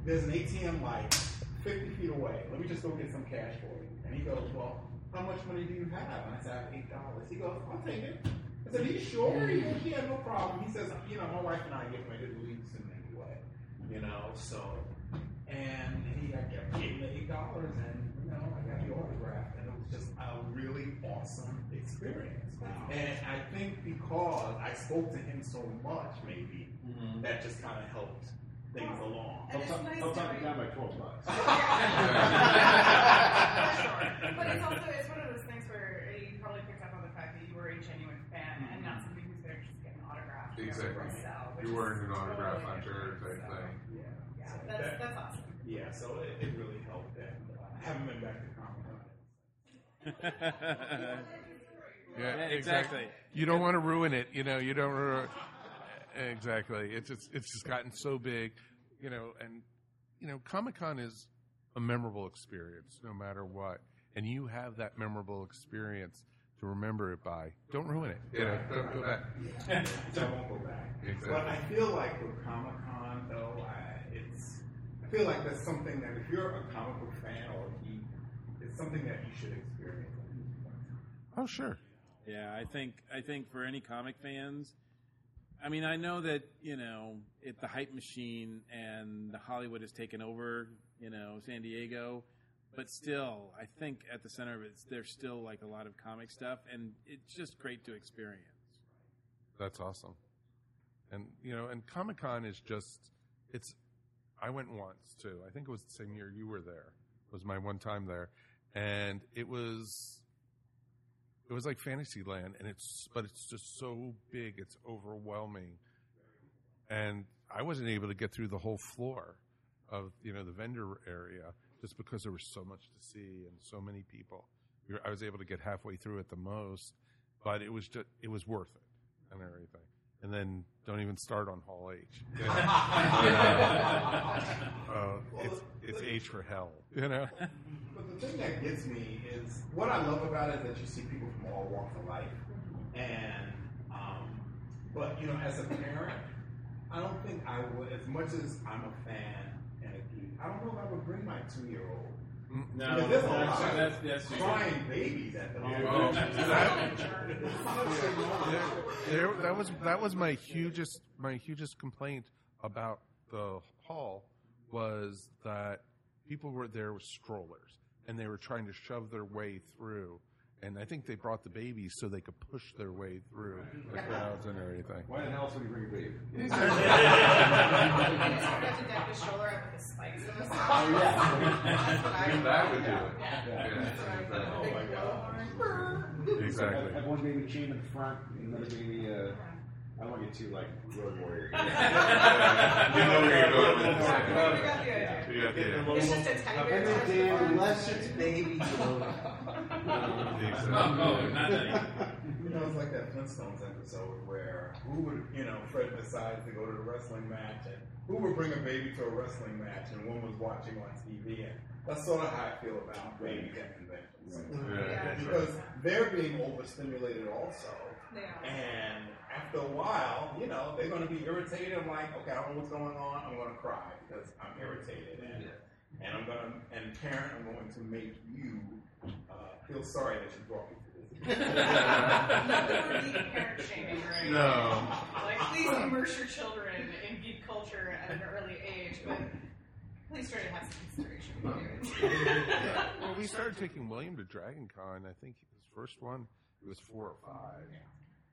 There's an A T M like fifty feet away. Let me just go get some cash for you. And he goes, well, how much money do you have? And I said, I have eight dollars. He goes, I'll take it. I said, are you sure? He goes, yeah, no problem. He says, you know, my wife and I get ready to leave soon anyway. You know, so and he I kept gave the eight dollars and you know, I got the autograph, and it was just a really awesome experience. Wow. And I think because I spoke to him so much, maybe mm-hmm. that just kind of helped things along. I'll talk nice you down by twelve bucks. But it's also, it's one of those things where you probably picked up on the fact that you were a genuine fan mm-hmm. and not somebody who's there just getting autographed. Exactly. Yourself, you weren't an autograph hunter totally type so, thing. Yeah. Yeah. So that's, that, that's awesome. Yeah, so it, it really helped. And uh, I haven't been back to Comic-Con. Yeah, exactly. You don't want to ruin it. You know, you don't ruin Exactly. It's, it's it's just gotten so big, you know, and, you know, Comic-Con is a memorable experience no matter what. And you have that memorable experience to remember it by. Don't ruin it. Yeah, you know, don't go back. Yeah. Don't go back. Exactly. But I feel like with Comic-Con, though, I, it's, I feel like that's something that if you're a comic book fan or a geek, it's something that you should experience. Oh, sure. Yeah, I think I think for any comic fans, I mean, I know that, you know, it, the hype machine and Hollywood has taken over, you know, San Diego, but still, I think at the center of it, there's still, like, a lot of comic stuff, and it's just great to experience. That's awesome. And, you know, and Comic-Con is just, it's, I went once, too. I think it was the same year you were there. It was my one time there. And it was... It was like Fantasyland, and it's but it's just so big, it's overwhelming, and I wasn't able to get through the whole floor of you know the vendor area just because there was so much to see and so many people. I was able to get halfway through at the most, but it was just it was worth it. and everything. And then don't even start on Hall H. You know? uh, uh, it's it's H for hell, you know. But the thing that gets me is what I love about it is that you see people from all walks of life, and um, but you know, as a parent, I don't think I would. As much as I'm a fan and a geek, I don't know if I would bring my two-year-old. No, that's, that's, that's crying babies at the moment. Oh, that, that was that was my hugest my hugest complaint about the hall was that people were there with strollers and they were trying to shove their way through, and I think they brought the babies so they could push their way through the crowds and everything. Why the hell else would you bring a baby? Imagine that with a stroller and with a spikes in the side. Oh, yeah. Even that would do it. Yeah. Oh, my God. Exactly. I have one baby chained in front and another baby... Uh, I don't want you to, like, road warrior. You know where you're going. You got the idea. It's just a tiger. And then they were less it's baby. No, not that. You know, it's like that Flintstones episode where who would, you know, Fred decides to go to the wrestling match, and who would bring a baby to a wrestling match, and one was watching on T V, and that's sort of how I feel about babies at conventions. Because they're being overstimulated also. And after a while, you know, they're going to be irritated. I'm like, okay, I don't know what's going on. I'm going to cry because I'm irritated. And, yeah. and I'm going to, and parent, I'm going to make you uh, feel sorry that you brought me to this. Never need parent shaming, right? No. Like, please immerse your children in geek culture at an early age, but please try to have some consideration for yeah. Well, we started taking William to Dragon Con, I think his first one. It was four or five. Yeah.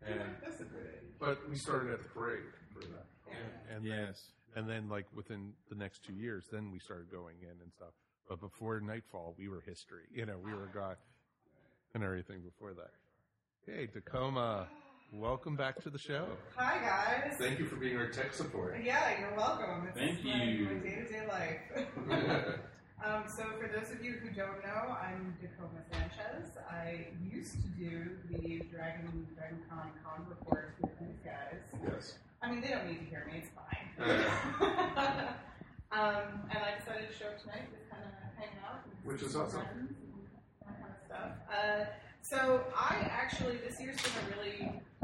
And, that's a good age. But we started at the parade for that. Yeah. And, and yes. Then, and then, like, within the next two years, then we started going in and stuff. But before Nightfall, we were history. You know, we were God and everything before that. Hey, Tacoma, welcome back to the show. Hi, guys. Thank you for being our tech support. Yeah, you're welcome. This Thank is you. My, my day-to-day life. Yeah. Um, so for those of you who don't know, I'm Tacoma Sanchez. I used to do the Dragon Dragon Con con reports with these guys. Yes. I mean, they don't need to hear me. It's fine. Yeah. um, and I decided to show up tonight, just kind of hang out. And Which is awesome. And that kind of stuff. Uh, so I actually, this year's been a really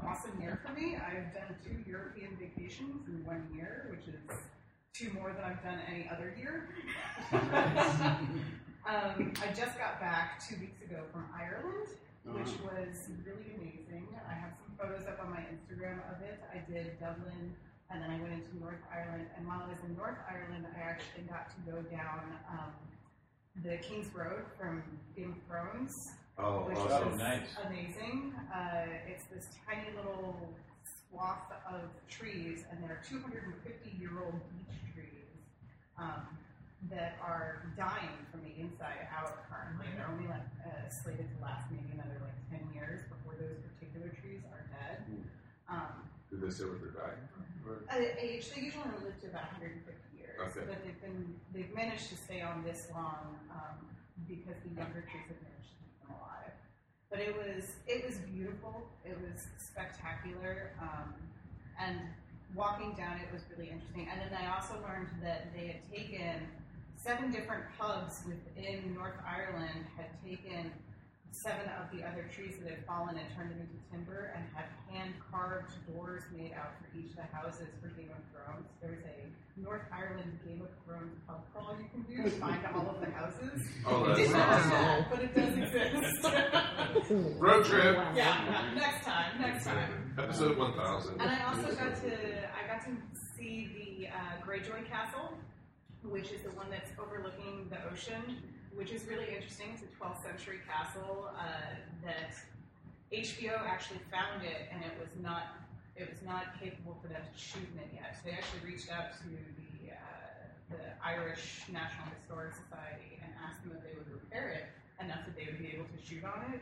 awesome year for me. I've done two European vacations in one year, which is... two more than I've done any other year. um, I just got back two weeks ago from Ireland, which was really amazing. I have some photos up on my Instagram of it. I did Dublin, and then I went into North Ireland. And while I was in North Ireland, I actually got to go down um, the King's Road from Game of Thrones, oh, which awesome. was nice. amazing. Uh, it's this tiny little... swath of trees, and there are two hundred fifty year old beech trees um, that are dying from the inside out currently. They're only like uh, slated to last maybe another like ten years before those particular trees are dead. Um, Did they say what they're dying from? Age, they usually only live to about one hundred fifty years, okay. But they've been they've managed to stay on this long um, because the younger trees have managed to keep them alive. But it was it was beautiful. It was spectacular, um, and walking down it was really interesting. And then I also learned that they had taken seven different pubs within North Ireland had taken seven of the other trees that had fallen and turned them into timber and had hand carved doors made out for each of the houses for Game of Thrones. There's a North Ireland Game of Thrones pub crawl you can do to find all of the houses. Oh, that's awesome. That, but it does exist. Road trip. Yeah, next time, next time. Episode one thousand. And I also got to I got to see the uh, Greyjoy Castle, which is the one that's overlooking the ocean, which is really interesting. It's a twelfth century castle uh, that H B O actually found it, and it was not it was not capable for them to shoot in it yet. So they actually reached out to the uh, the Irish National Historic Society and asked them if they would repair it enough that they would be able to shoot on it.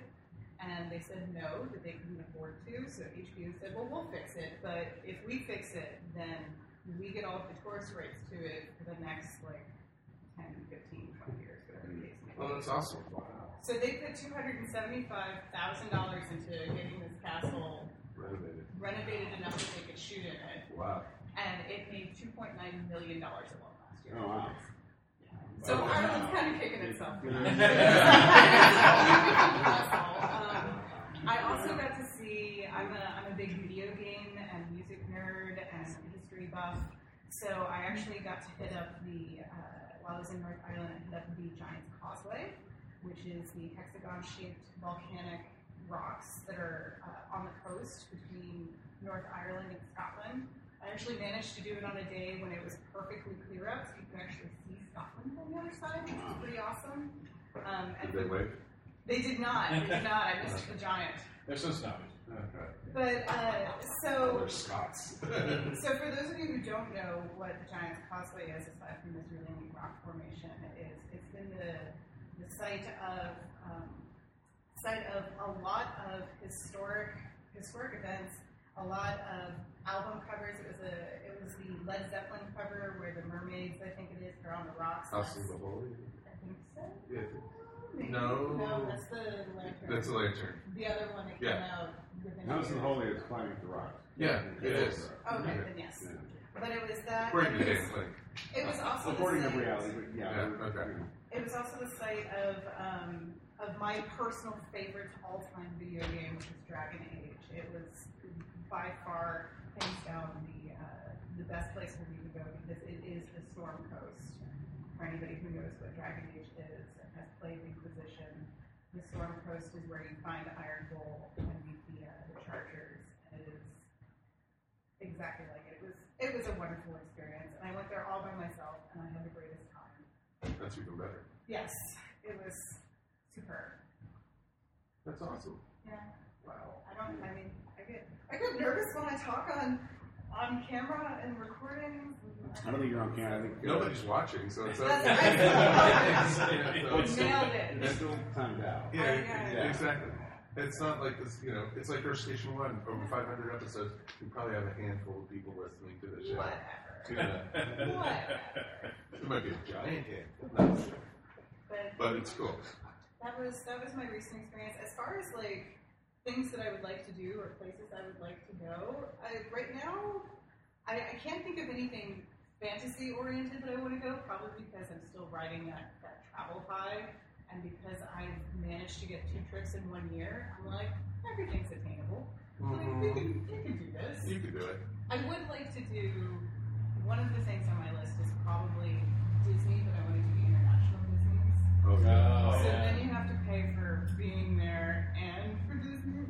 And they said no, that they couldn't afford to. So H B O said, well, we'll fix it, but if we fix it, then we get all of the tourist rights to it for the next like ten, fifteen, twenty years. Oh, that's awesome. Wow. So they put two hundred seventy-five thousand dollars into getting this castle Renovated. Renovated enough that they could shoot in it. Wow. And it made two point nine million dollars alone last year. Oh, wow. So wow. Ireland's kind of kicking itself. um, I also got to see, I'm a, I'm a big video game and music nerd and history buff, so I actually got to hit up the, uh, while I was in North Ireland, I hit up the Giant's Causeway, which is the hexagon-shaped volcanic rocks that are uh, on the coast between North Ireland and Scotland. I actually managed to do it on a day when it was perfectly clear out, so you could actually see Scotland from the other side, which was pretty awesome. Um, and did they wave? They did not. They did not. I missed the Giant. They're so snobbish. Okay. But, uh, so... Oh, they're Scots. So for those of you who don't know what the Giant's Causeway is, aside from this really neat rock formation, is it's been the, the site of... Um, site of a lot of historic historic events, a lot of album covers. It was a it was the Led Zeppelin cover where the mermaids, I think it is, are on the rocks. House of the Holy? I think so. Yeah. Maybe. No. No, that's the lantern. That's the lantern. The other one that yeah. came out within House of the Holy is climbing the rocks. Yeah, yeah, it is. Okay, yeah. then yes. Yeah. But it was that. According to Dan Klink. It was also According the site, to reality, but yeah. yeah okay. It was also the site of um, of my personal favorite all-time video game, which is Dragon Age. It was by far, hands down, the uh, the best place for me to go because it is the Storm Coast. For anybody who knows what Dragon Age is and has played Inquisition, the Storm Coast is where you find Iron Bull and meet the, uh, the Chargers. And it is exactly like it. It was it was a wonderful experience, and I went there all by myself, and I had the greatest time. That's even better. Yes, it was. Her. That's awesome. Yeah. Wow. I don't. I mean, I get I get nervous when I talk on on camera and recording. I don't think you're on camera. I think nobody's uh, watching, so it's okay. Nailed it. It's still timed out. Yeah, yeah, exactly. It's not like this. You know, it's like Earth Station One. Over five hundred episodes, we probably have a handful of people listening to the show. Whatever. Yeah. Whatever. It might be a giant handful. Not sure. But, but it's cool. That was that was my recent experience. As far as like things that I would like to do or places I would like to go, I, right now I, I can't think of anything fantasy oriented that I want to go. Probably because I'm still riding that, that travel high, and because I've managed to get two trips in one year, I'm like everything's attainable. Mm-hmm. Like, we can we can do this. You can do it. I would like to do one of the things on my list is probably Disney, but I want to do international Disney's. Oh yeah. So then you have to pay for being there and for Disney.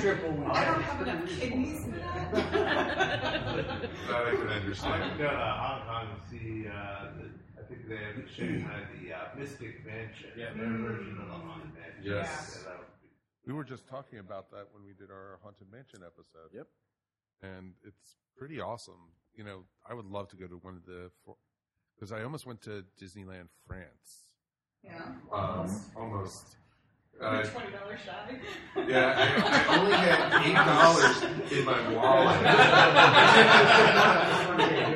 Triple. I don't have enough kidneys for that. That I can understand. I can go to Hong Kong and see. Uh, the, I think they have the Shanghai, the uh, Mystic Mansion. Yeah, their mm. version of the Haunted Mansion. Yes. Yeah, we were just talking about that when we did our Haunted Mansion episode. Yep. And it's pretty awesome. You know, I would love to go to one of the. Four, Because I almost went to Disneyland France. Yeah, almost. Um, almost. Uh, twenty dollars shy. Yeah, I, I only had eight dollars in my wallet.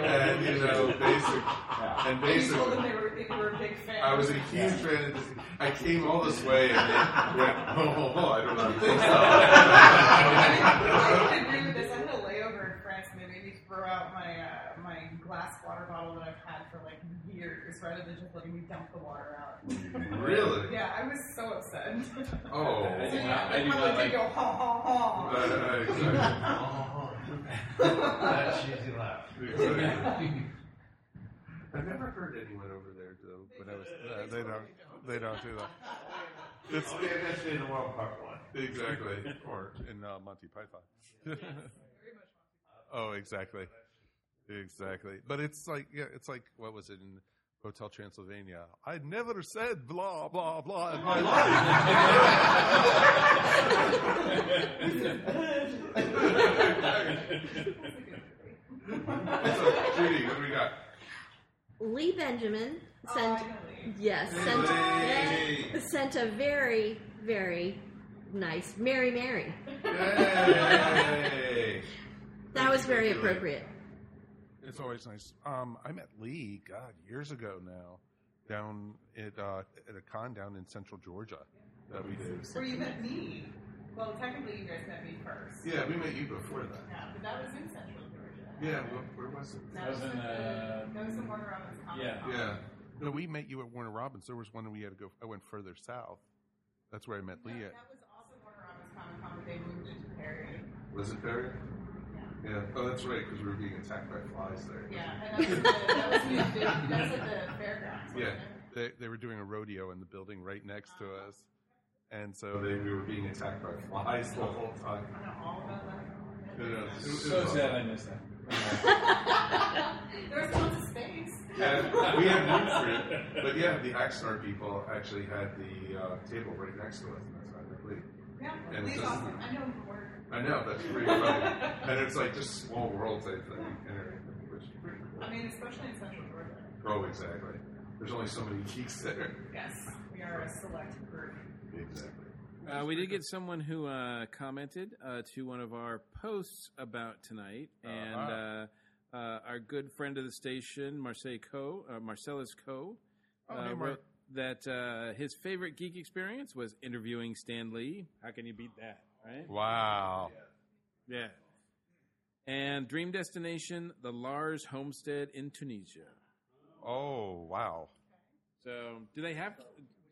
And, you know, basically. Yeah. And basically. You told them they were, they were a big fan. I was a huge yeah. fan of Disney. I came all this way and then went, oh, oh, oh, I don't know if think so. I can agree with this. I had a layover in France and they made me throw out my. Uh, glass water bottle that I've had for like years rather than just letting me dump the water out. Really? Yeah, I was so upset. Oh. I did not I did not like... go, ha, ha, ha. Uh, exactly. Ha, ha, ha. Cheesy laugh. Exactly. I've never heard anyone over there, though, but I was, uh, they don't, they don't do that. It's oh, yeah, that's in the World Park one. Exactly. Or in uh, Monty Python. Yes, very much Monty Python. Oh, exactly. Exactly. But it's like, yeah, it's like, what was it in Hotel Transylvania? I never said blah, blah, blah in my life. So, Judy, what do we got? Lee Benjamin sent, oh, yes, hey, sent, sent a very, very nice Mary Mary. Yay. That was very appropriate. It's always nice. Um, I met Lee, God, years ago now, down at uh, at a con down in Central Georgia that we did. Where you met me? Well, technically, you guys met me first. Yeah, we met you before that. Yeah, but that was in Central Georgia. Yeah, well, where was it? That, that was, was in uh, the, that was in Warner Robins Comic-Con. Yeah, yeah. No, we met you at Warner Robins. There was one we had to go. I went further south. That's where I met no, Lee. That was also Warner Robins Comic-Con, but they moved it to Perry. Was it Perry? Yeah. Yeah. Oh, that's right, because we were being attacked by flies there. Yeah, and that was, the, that was, the, that was at the fairgrounds. Yeah, they, they were doing a rodeo in the building right next um, to us. And so they, we were being attacked by flies the whole time. I don't know all about that. It was, it was so awesome. Sad I missed that. There was tons of space. And we had room for it. But yeah, the Axnar people actually had the uh, table right next to us. And that's how they played. Yeah, and it's just, awesome. I know the word. I know, that's pretty funny. And it's like just small world type thing. Yeah. Which is pretty cool. I mean, especially in Central Florida. Oh, exactly. There's only so many geeks there. Yes, we are a select group. Exactly. Uh, we did get someone who uh, commented uh, to one of our posts about tonight, and uh-huh. uh, uh, our good friend of the station, Marcel Co, uh, Marcellus Co, uh, oh, hey, wrote that uh, his favorite geek experience was interviewing Stan Lee. How can you beat that, right? Wow. Yeah. yeah. And dream destination, the Lars Homestead in Tunisia. Oh, wow. So, do they have...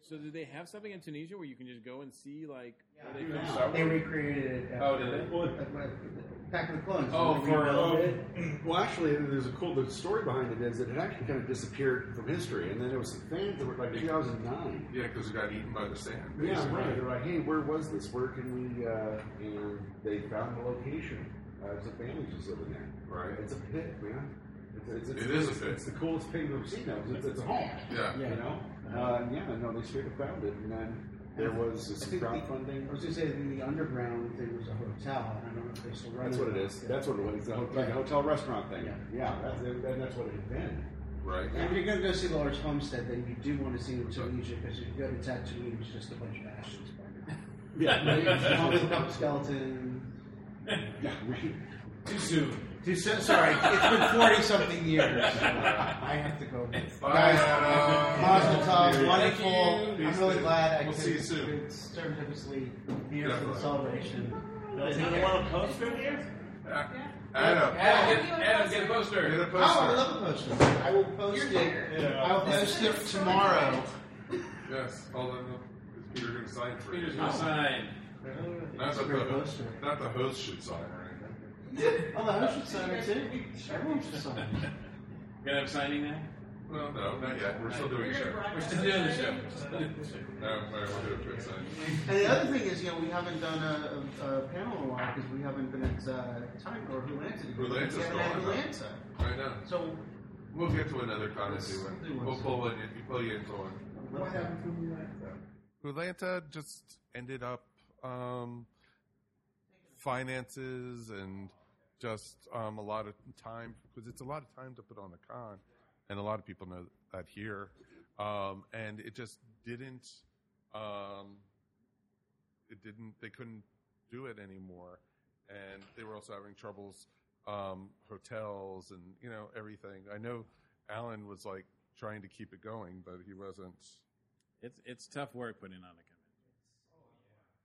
So did they have something in Tunisia where you can just go and see, like... Yeah, they, no. they recreated it. Oh, did they? Back in the clones. Oh, for... Oh. Well, actually, there's a cool... The story behind it is that it actually kind of disappeared from history, and then there was some fans that were like two thousand nine. Yeah, because it got eaten by the sand. Yeah, basically. Right. They're like, hey, where was this? Where can we... Uh, and they found the location. Uh, there's a family just living there. Right. It's a pit, man. It's, it's, it is a pit. It's the coolest pit we've seen. It's, it's a home. Yeah. yeah. You know? Uh, yeah, no, they straight up found it. And then there was some crowdfunding. I was going to say, the underground thing was a hotel. I don't know if they still run it. That's what it is. That's what it was. It's a hotel, like a hotel restaurant thing. Yeah, yeah that's, and that's what it had been. Right. And if you're going to go see the Lars Homestead, then you do want to see it in Tunisia, because if you go to Tatooine, it's just a bunch of ashes. Yeah. Right? Skeleton. Yeah, right. Too soon. Sorry, it's been forty-something years. So I have to go. Guys, Mazel Tov, wonderful. I'm really glad I we'll could see you soon. Surreptitiously here for the celebration. Is another one a poster here? Yeah. Adam, Adam, Adam, Adam, get a poster. Get a poster. Oh, I love a poster. I will post You're it. Yeah. I will post it tomorrow. Yes, although Peter's going to sign for it. Peter's going to sign. Not the host should sign, right? Oh, I should sign it too. Everyone should sign it. You're gonna have signing now? Well, no, not yet. We're still doing a show. We're still doing the show. No, we'll do a quick signing. And the other thing is, you know, we haven't done a, a, a panel in a while because we haven't been at uh, Time or Atlanta. Atlanta's gone. Atlanta. I know. So we'll get to another comment soon. We'll pull one. You pull you into one. What happened to Atlanta? Atlanta just ended up um, finances and. Just um, a lot of time, because it's a lot of time to put on a con, and a lot of people know that here. Um, and it just didn't, um, it didn't, they couldn't do it anymore. And they were also having troubles, um, hotels and, you know, everything. I know Alan was like trying to keep it going, but he wasn't. It's, it's tough work putting on a convention.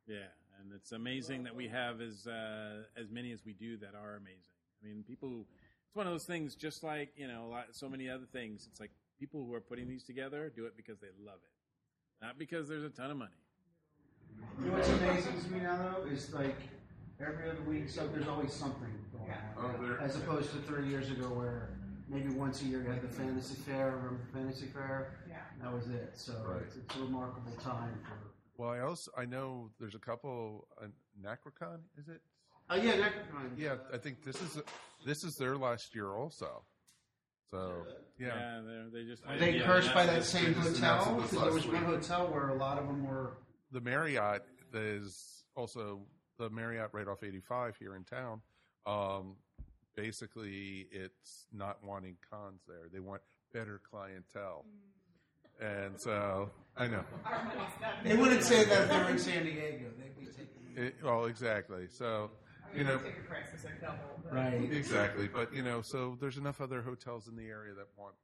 Yeah. Yeah. And it's amazing that we have as uh, as many as we do that are amazing. I mean, people who, it's one of those things, just like, you know, a lot, so many other things. It's like people who are putting these together do it because they love it, not because there's a ton of money. You know what's amazing to me now, though, is like every other week, so there's always something going on. Oh, as opposed to three years ago where maybe once a year you had the Fantasy Fair, remember the Fantasy Fair? Yeah. That was it. So right. it's, it's a remarkable time for Well, I also I know there's a couple. Uh, Nacrocon, is it? Oh yeah, Nacrocon. Yeah, I think this is a, this is their last year also. So yeah, yeah they just are they yeah, cursed by that same hotel because there was one hotel where a lot of them were. The Marriott is also the Marriott right off eighty-five here in town. Um, basically, it's not wanting cons there. They want better clientele. Mm. And so, I know. They wouldn't say that if they were in San Diego. They'd be taking it. Well, exactly. So, I mean, you know. Take a crisis or double, but. Right. Exactly. But, you know, so there's enough other hotels in the area that want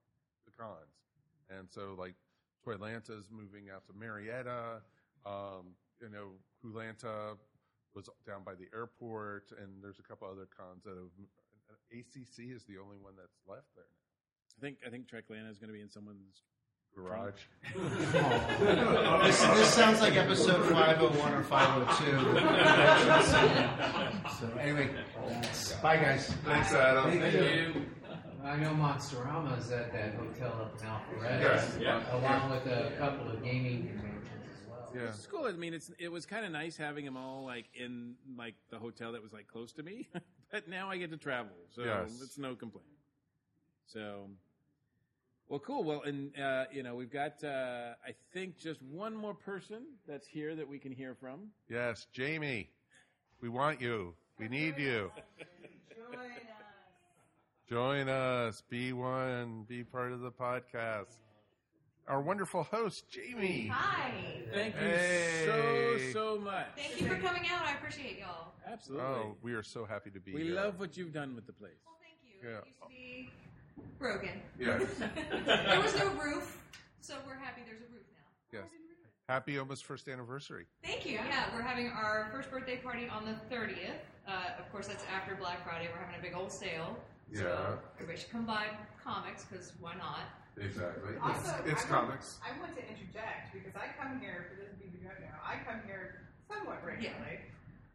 the cons. And so, like, Toylanta's moving out to Marietta. Um, you know, Hulanta was down by the airport, and there's a couple other cons that have. A C C is the only one that's left there now. I think I think Treklana is going to be in someone's garage. oh. this, this sounds like episode five oh one or five oh two. So anyway, bye guys. Thanks, Adam. Thank, Thank you. you. I know Monsterama is at that hotel up in Alpharetta, yes. yeah. along with a couple of gaming conventions as well. Yeah. It's cool. I mean, it's it was kind of nice having them all like in like the hotel that was like close to me, but now I get to travel, so yes. it's no complaint. So, well, cool. Well, and uh, you know, we've got uh, I think just one more person that's here that we can hear from. Yes, Jamie, we want you. We need you. Join us. Join us. Be one. Be part of the podcast. Our wonderful host, Jamie. Hi. Thank you hey. so, so much. Thank you for coming out. I appreciate y'all. Absolutely. Oh, we are so happy to be we here. We love what you've done with the place. Well, thank you. Yeah. It used to be broken. Yes. There was no roof, so we're happy there's a roof now. Yes. Happy almost first anniversary. Thank you. Yeah, we're having our first birthday party on the thirtieth. Uh, of course, that's after Black Friday. We're having a big old sale. Yeah. So everybody should come buy comics, because why not? Exactly. Also, it's it's I comics. Want, I want to interject, because I come here, for those of you who don't know, I come here somewhat regularly. Yeah.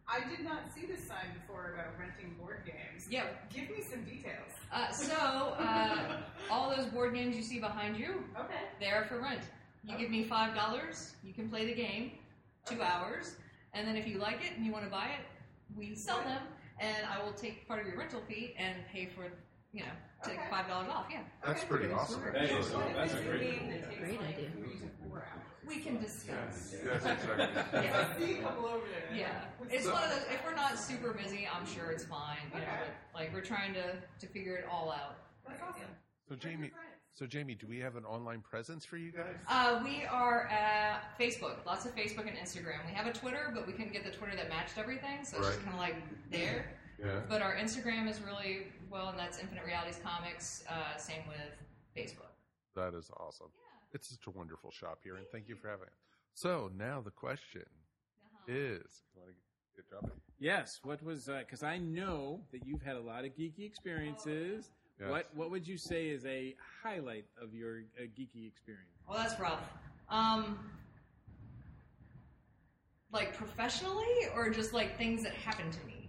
I did not see this sign before about renting board games. Yeah. Give me some details. Uh, so, uh, all those board games you see behind you, okay. they're for rent. You okay. give me five dollars, you can play the game, two okay. hours, and then if you like it and you want to buy it, we sell yeah. them. And I will take part of your rental fee and pay for, you know, take okay. five dollars off. Yeah. That's okay. pretty awesome. That is awesome. That's, That's a great, game that takes great like idea. We can discuss. Yes, yes exactly. yeah. See a couple over there. Yeah. It's so, one of those, if we're not super busy, I'm sure it's fine. You okay. know, but, like, we're trying to, to figure it all out. That's awesome. So, Jamie. So, Jamie, do we have an online presence for you guys? Uh, we are at Facebook. Lots of Facebook and Instagram. We have a Twitter, but we couldn't get the Twitter that matched everything, so right. it's just kind of like there. Yeah. But our Instagram is really well, and that's Infinite Realities Comics. Uh, same with Facebook. That is awesome. Yeah. It's such a wonderful shop here, and thank you for having us. So, now the question uh-huh. is... Good job. Yes. What was... Because uh, I know that you've had a lot of geeky experiences... Oh. Yes. What what would you say is a highlight of your uh, geeky experience? Well, that's rough. Um, like professionally, or just like things that happened to me.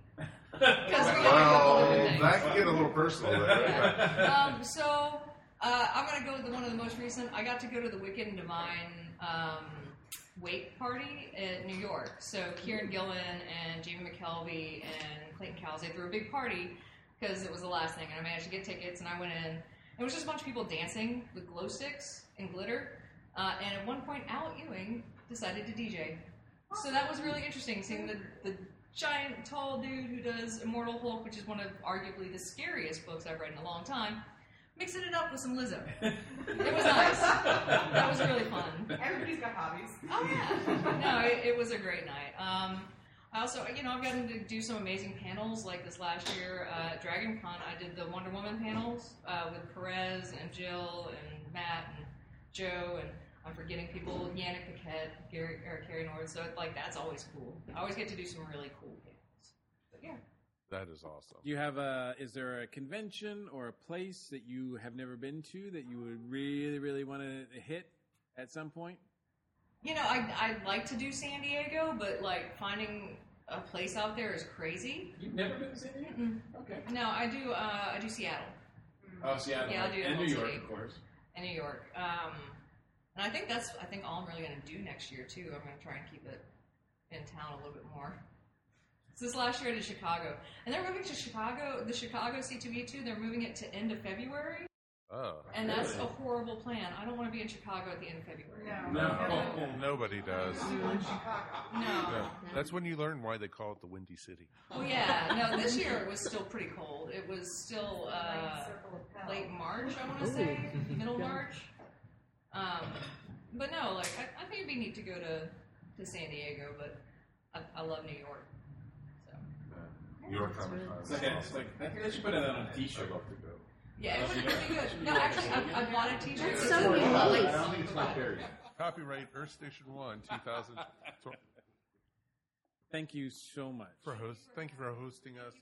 Because well, well, that can get a little personal. yeah. um, so uh, I'm going to go with the, one of the most recent. I got to go to the Wicked and Divine um, Wake Party in New York. So Kieran Gillen and Jamie McKelvey and Clayton Cowles, they threw a big party. Because it was the last thing, and I managed to get tickets, and I went in. It was just a bunch of people dancing with glow sticks and glitter, uh, and at one point, Al Ewing decided to D J. So that was really interesting, seeing the, the giant, tall dude who does Immortal Hulk, which is one of arguably the scariest books I've read in a long time, mixing it up with some Lizzo. It was nice. That was really fun. Everybody's got hobbies. Oh, yeah. No, it, it was a great night. Um... I also, you know, I've gotten to do some amazing panels, like this last year uh, at Dragon Con. I did the Wonder Woman panels uh, with Perez and Jill and Matt and Joe, and I'm forgetting people, Yannick Paquette, Gary, or Carrie North, so, like, that's always cool. I always get to do some really cool panels. But, yeah. That is awesome. Do you have a, is there a convention or a place that you have never been to that you would really, really want to hit at some point? You know, I, I'd like to do San Diego, but, like, finding a place out there is crazy. You've never been to San Diego? Mm-mm. Okay. No, I do uh, I do Seattle. Oh, Seattle. Yeah, I do. And New York, of course. And New York. Um, and I think that's, I think all I'm really going to do next year, too. I'm going to try and keep it in town a little bit more. So this last year I did Chicago. And they're moving to Chicago, the Chicago C two E two, they're moving it to end of February. Oh, and really? That's a horrible plan. I don't want to be in Chicago at the end of February. No. no. no. Nobody does. No. no. That's when you learn why they call it the Windy City. Oh, yeah. No, this year it was still pretty cold. It was still uh, late March, I want to say. Middle March. Um, but no, like I, I think it'd be neat to go to, to San Diego, but I, I love New York. So. Yeah. New York Comic Con. It's like, it's like, I think they should put that on a t-shirt. Yeah, it would be good. No, actually, I've bought a t-shirt. It's so unique. I don't think it's my favorite. Copyright Earth Station One, two thousand. Thank you so much for host. Thank you for hosting us.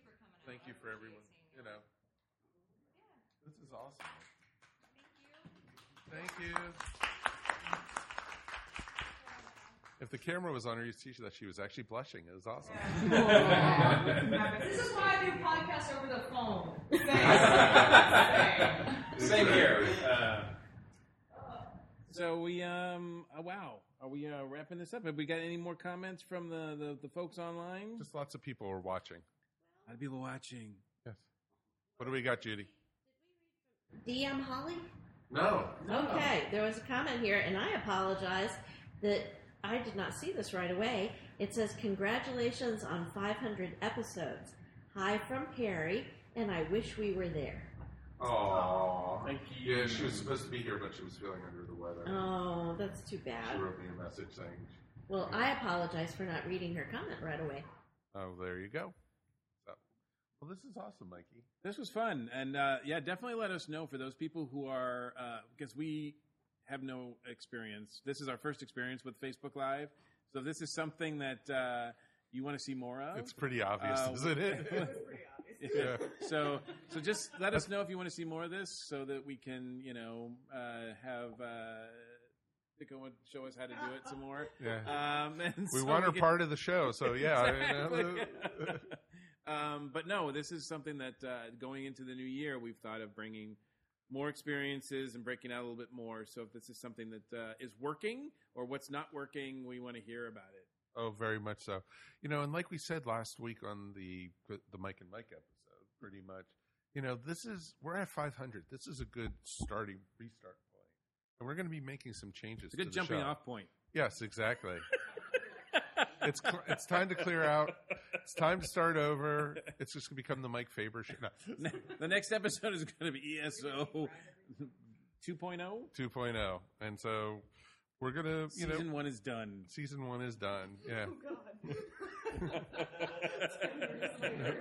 Thank you for everyone. You know, this is awesome. Thank you. Thank you. If the camera was on her, you'd see that she was actually blushing. It was awesome. This is why I do podcasts over the phone. Thanks. Same here. Uh, So we, um, uh, wow, are we uh, wrapping this up? Have we got any more comments from the, the, the folks online? Just lots of people are watching. A lot of people watching. Yes. What do we got, Judy? D M Holly? No. Okay, there was a comment here, and I apologize that I did not see this right away. It says, congratulations on five hundred episodes. Hi from Perry, and I wish we were there. Oh, thank you. Yeah, she was supposed to be here, but she was feeling under the weather. Oh, that's too bad. She wrote me a message saying... Well, you know, I apologize for not reading her comment right away. Oh, there you go. Oh. Well, this is awesome, Mikey. This was fun. And, uh, yeah, definitely let us know for those people who are... Uh, because we have no experience. This is our first experience with Facebook Live. So if this is something that uh, you want to see more of... It's pretty obvious, uh, isn't it? It's pretty obvious. Yeah. so so just let us know if you want to see more of this so that we can, you know, uh, have uh, Tico show us how to do it some more. Yeah. Um, and we so want we her can... part of the show, so yeah. Exactly. um, but no, this is something that uh, going into the new year, we've thought of bringing more experiences and breaking out a little bit more. So if this is something that uh, is working or what's not working, we want to hear about it. Oh, very much so. You know, and like we said last week on the the Mike and Mike episode, pretty much, you know, this is, we're at five hundred. This is a good starting, restart point. And we're going to be making some changes. It's a good to the jumping show. Off point. Yes, exactly. it's cl- it's time to clear out. It's time to start over. It's just going to become the Mike Faber show. No. The next episode is going to be E S O two point oh? two point oh. And so... We're going to, you know. Season one is done. Season one is done, yeah. Oh, God.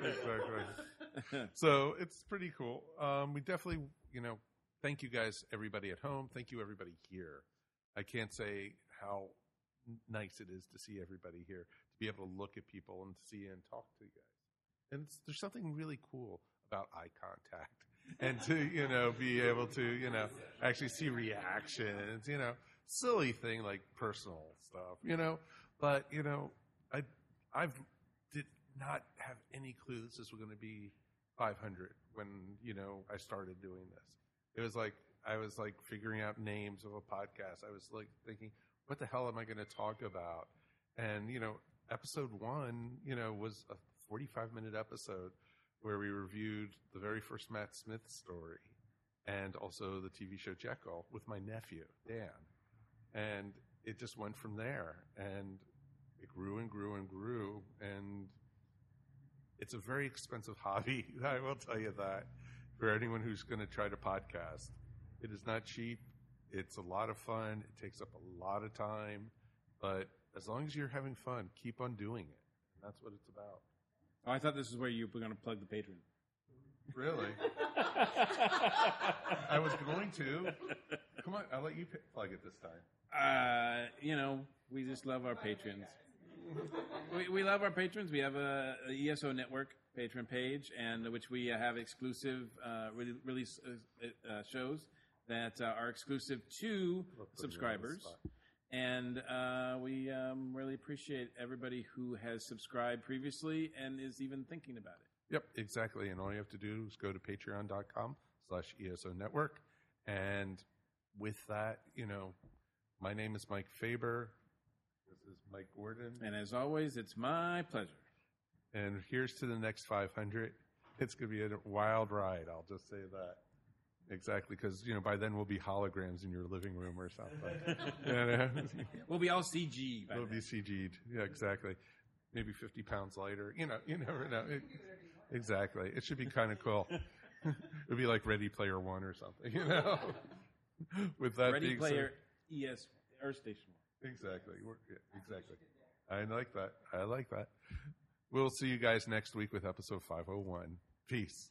Exactly. So it's pretty cool. Um, we definitely, you know, thank you guys, everybody at home. Thank you, everybody here. I can't say how nice it is to see everybody here, to be able to look at people and to see and talk to you guys. And it's, there's something really cool about eye contact and to, you know, be able to, you know, actually see reactions, you know. Silly thing like personal stuff, you know, but you know, I I've did not have any clue this was going to be five hundred when you know I started doing this. It was like I was like figuring out names of a podcast. I was like thinking, what the hell am I going to talk about? And you know, episode one, you know, was a forty-five minute episode where we reviewed the very first Matt Smith story and also the T V show Jekyll with my nephew Dan. And it just went from there, and it grew and grew and grew, and it's a very expensive hobby, I will tell you that, for anyone who's going to try to podcast. It is not cheap. It's a lot of fun. It takes up a lot of time, but as long as you're having fun, keep on doing it, and that's what it's about. Oh, I thought this is where you were going to plug the Patreon. Really? I was going to. Come on, I'll let you plug it this time. Uh, you know, we just love our patrons. we, we love our patrons. We have a, a E S O Network patron page, and which we have exclusive uh, re- release uh, uh, shows that uh, are exclusive to subscribers. And uh, we um, really appreciate everybody who has subscribed previously and is even thinking about it. Yep, exactly. And all you have to do is go to patreon dot com slash E S O network and... With that, you know, my name is Mike Faber. This is Mike Gordon. And as always, it's my pleasure. And here's to the next five hundred. It's going to be a wild ride. I'll just say that. Exactly, because, you know, by then we'll be holograms in your living room or something. You know? We'll be all C G. We'll then. Be C G'd. Yeah, exactly. Maybe fifty pounds lighter. You know, you never know. It, exactly. It should be kind of cool. It would be like Ready Player One or something, you know? With that Ready being Player said, E S Earth Station One. Exactly. Yeah, exactly. I like that. I like that. We'll see you guys next week with episode five oh one. Peace.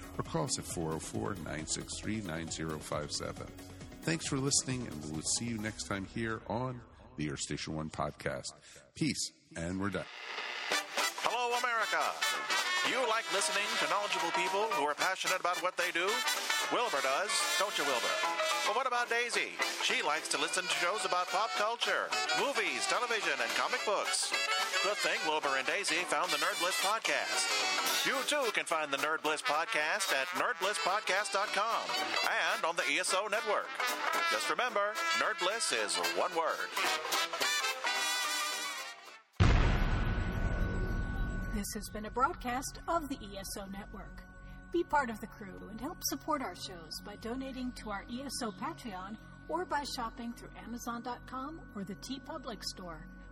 or call us at four oh four, nine six three, nine oh five seven. Thanks for listening, and we'll see you next time here on the Earth Station One podcast. Peace, and we're done. Hello, America. You like listening to knowledgeable people who are passionate about what they do? Wilbur does, don't you, Wilbur? But what about Daisy? She likes to listen to shows about pop culture, movies, television, and comic books. Good thing Wilbur and Daisy found the Nerd Bliss Podcast. You, too, can find the Nerd Bliss Podcast at nerd bliss podcast dot com and on the E S O Network. Just remember, Nerd Bliss is one word. This has been a broadcast of the E S O Network. Be part of the crew and help support our shows by donating to our E S O Patreon or by shopping through Amazon dot com or the T Public store,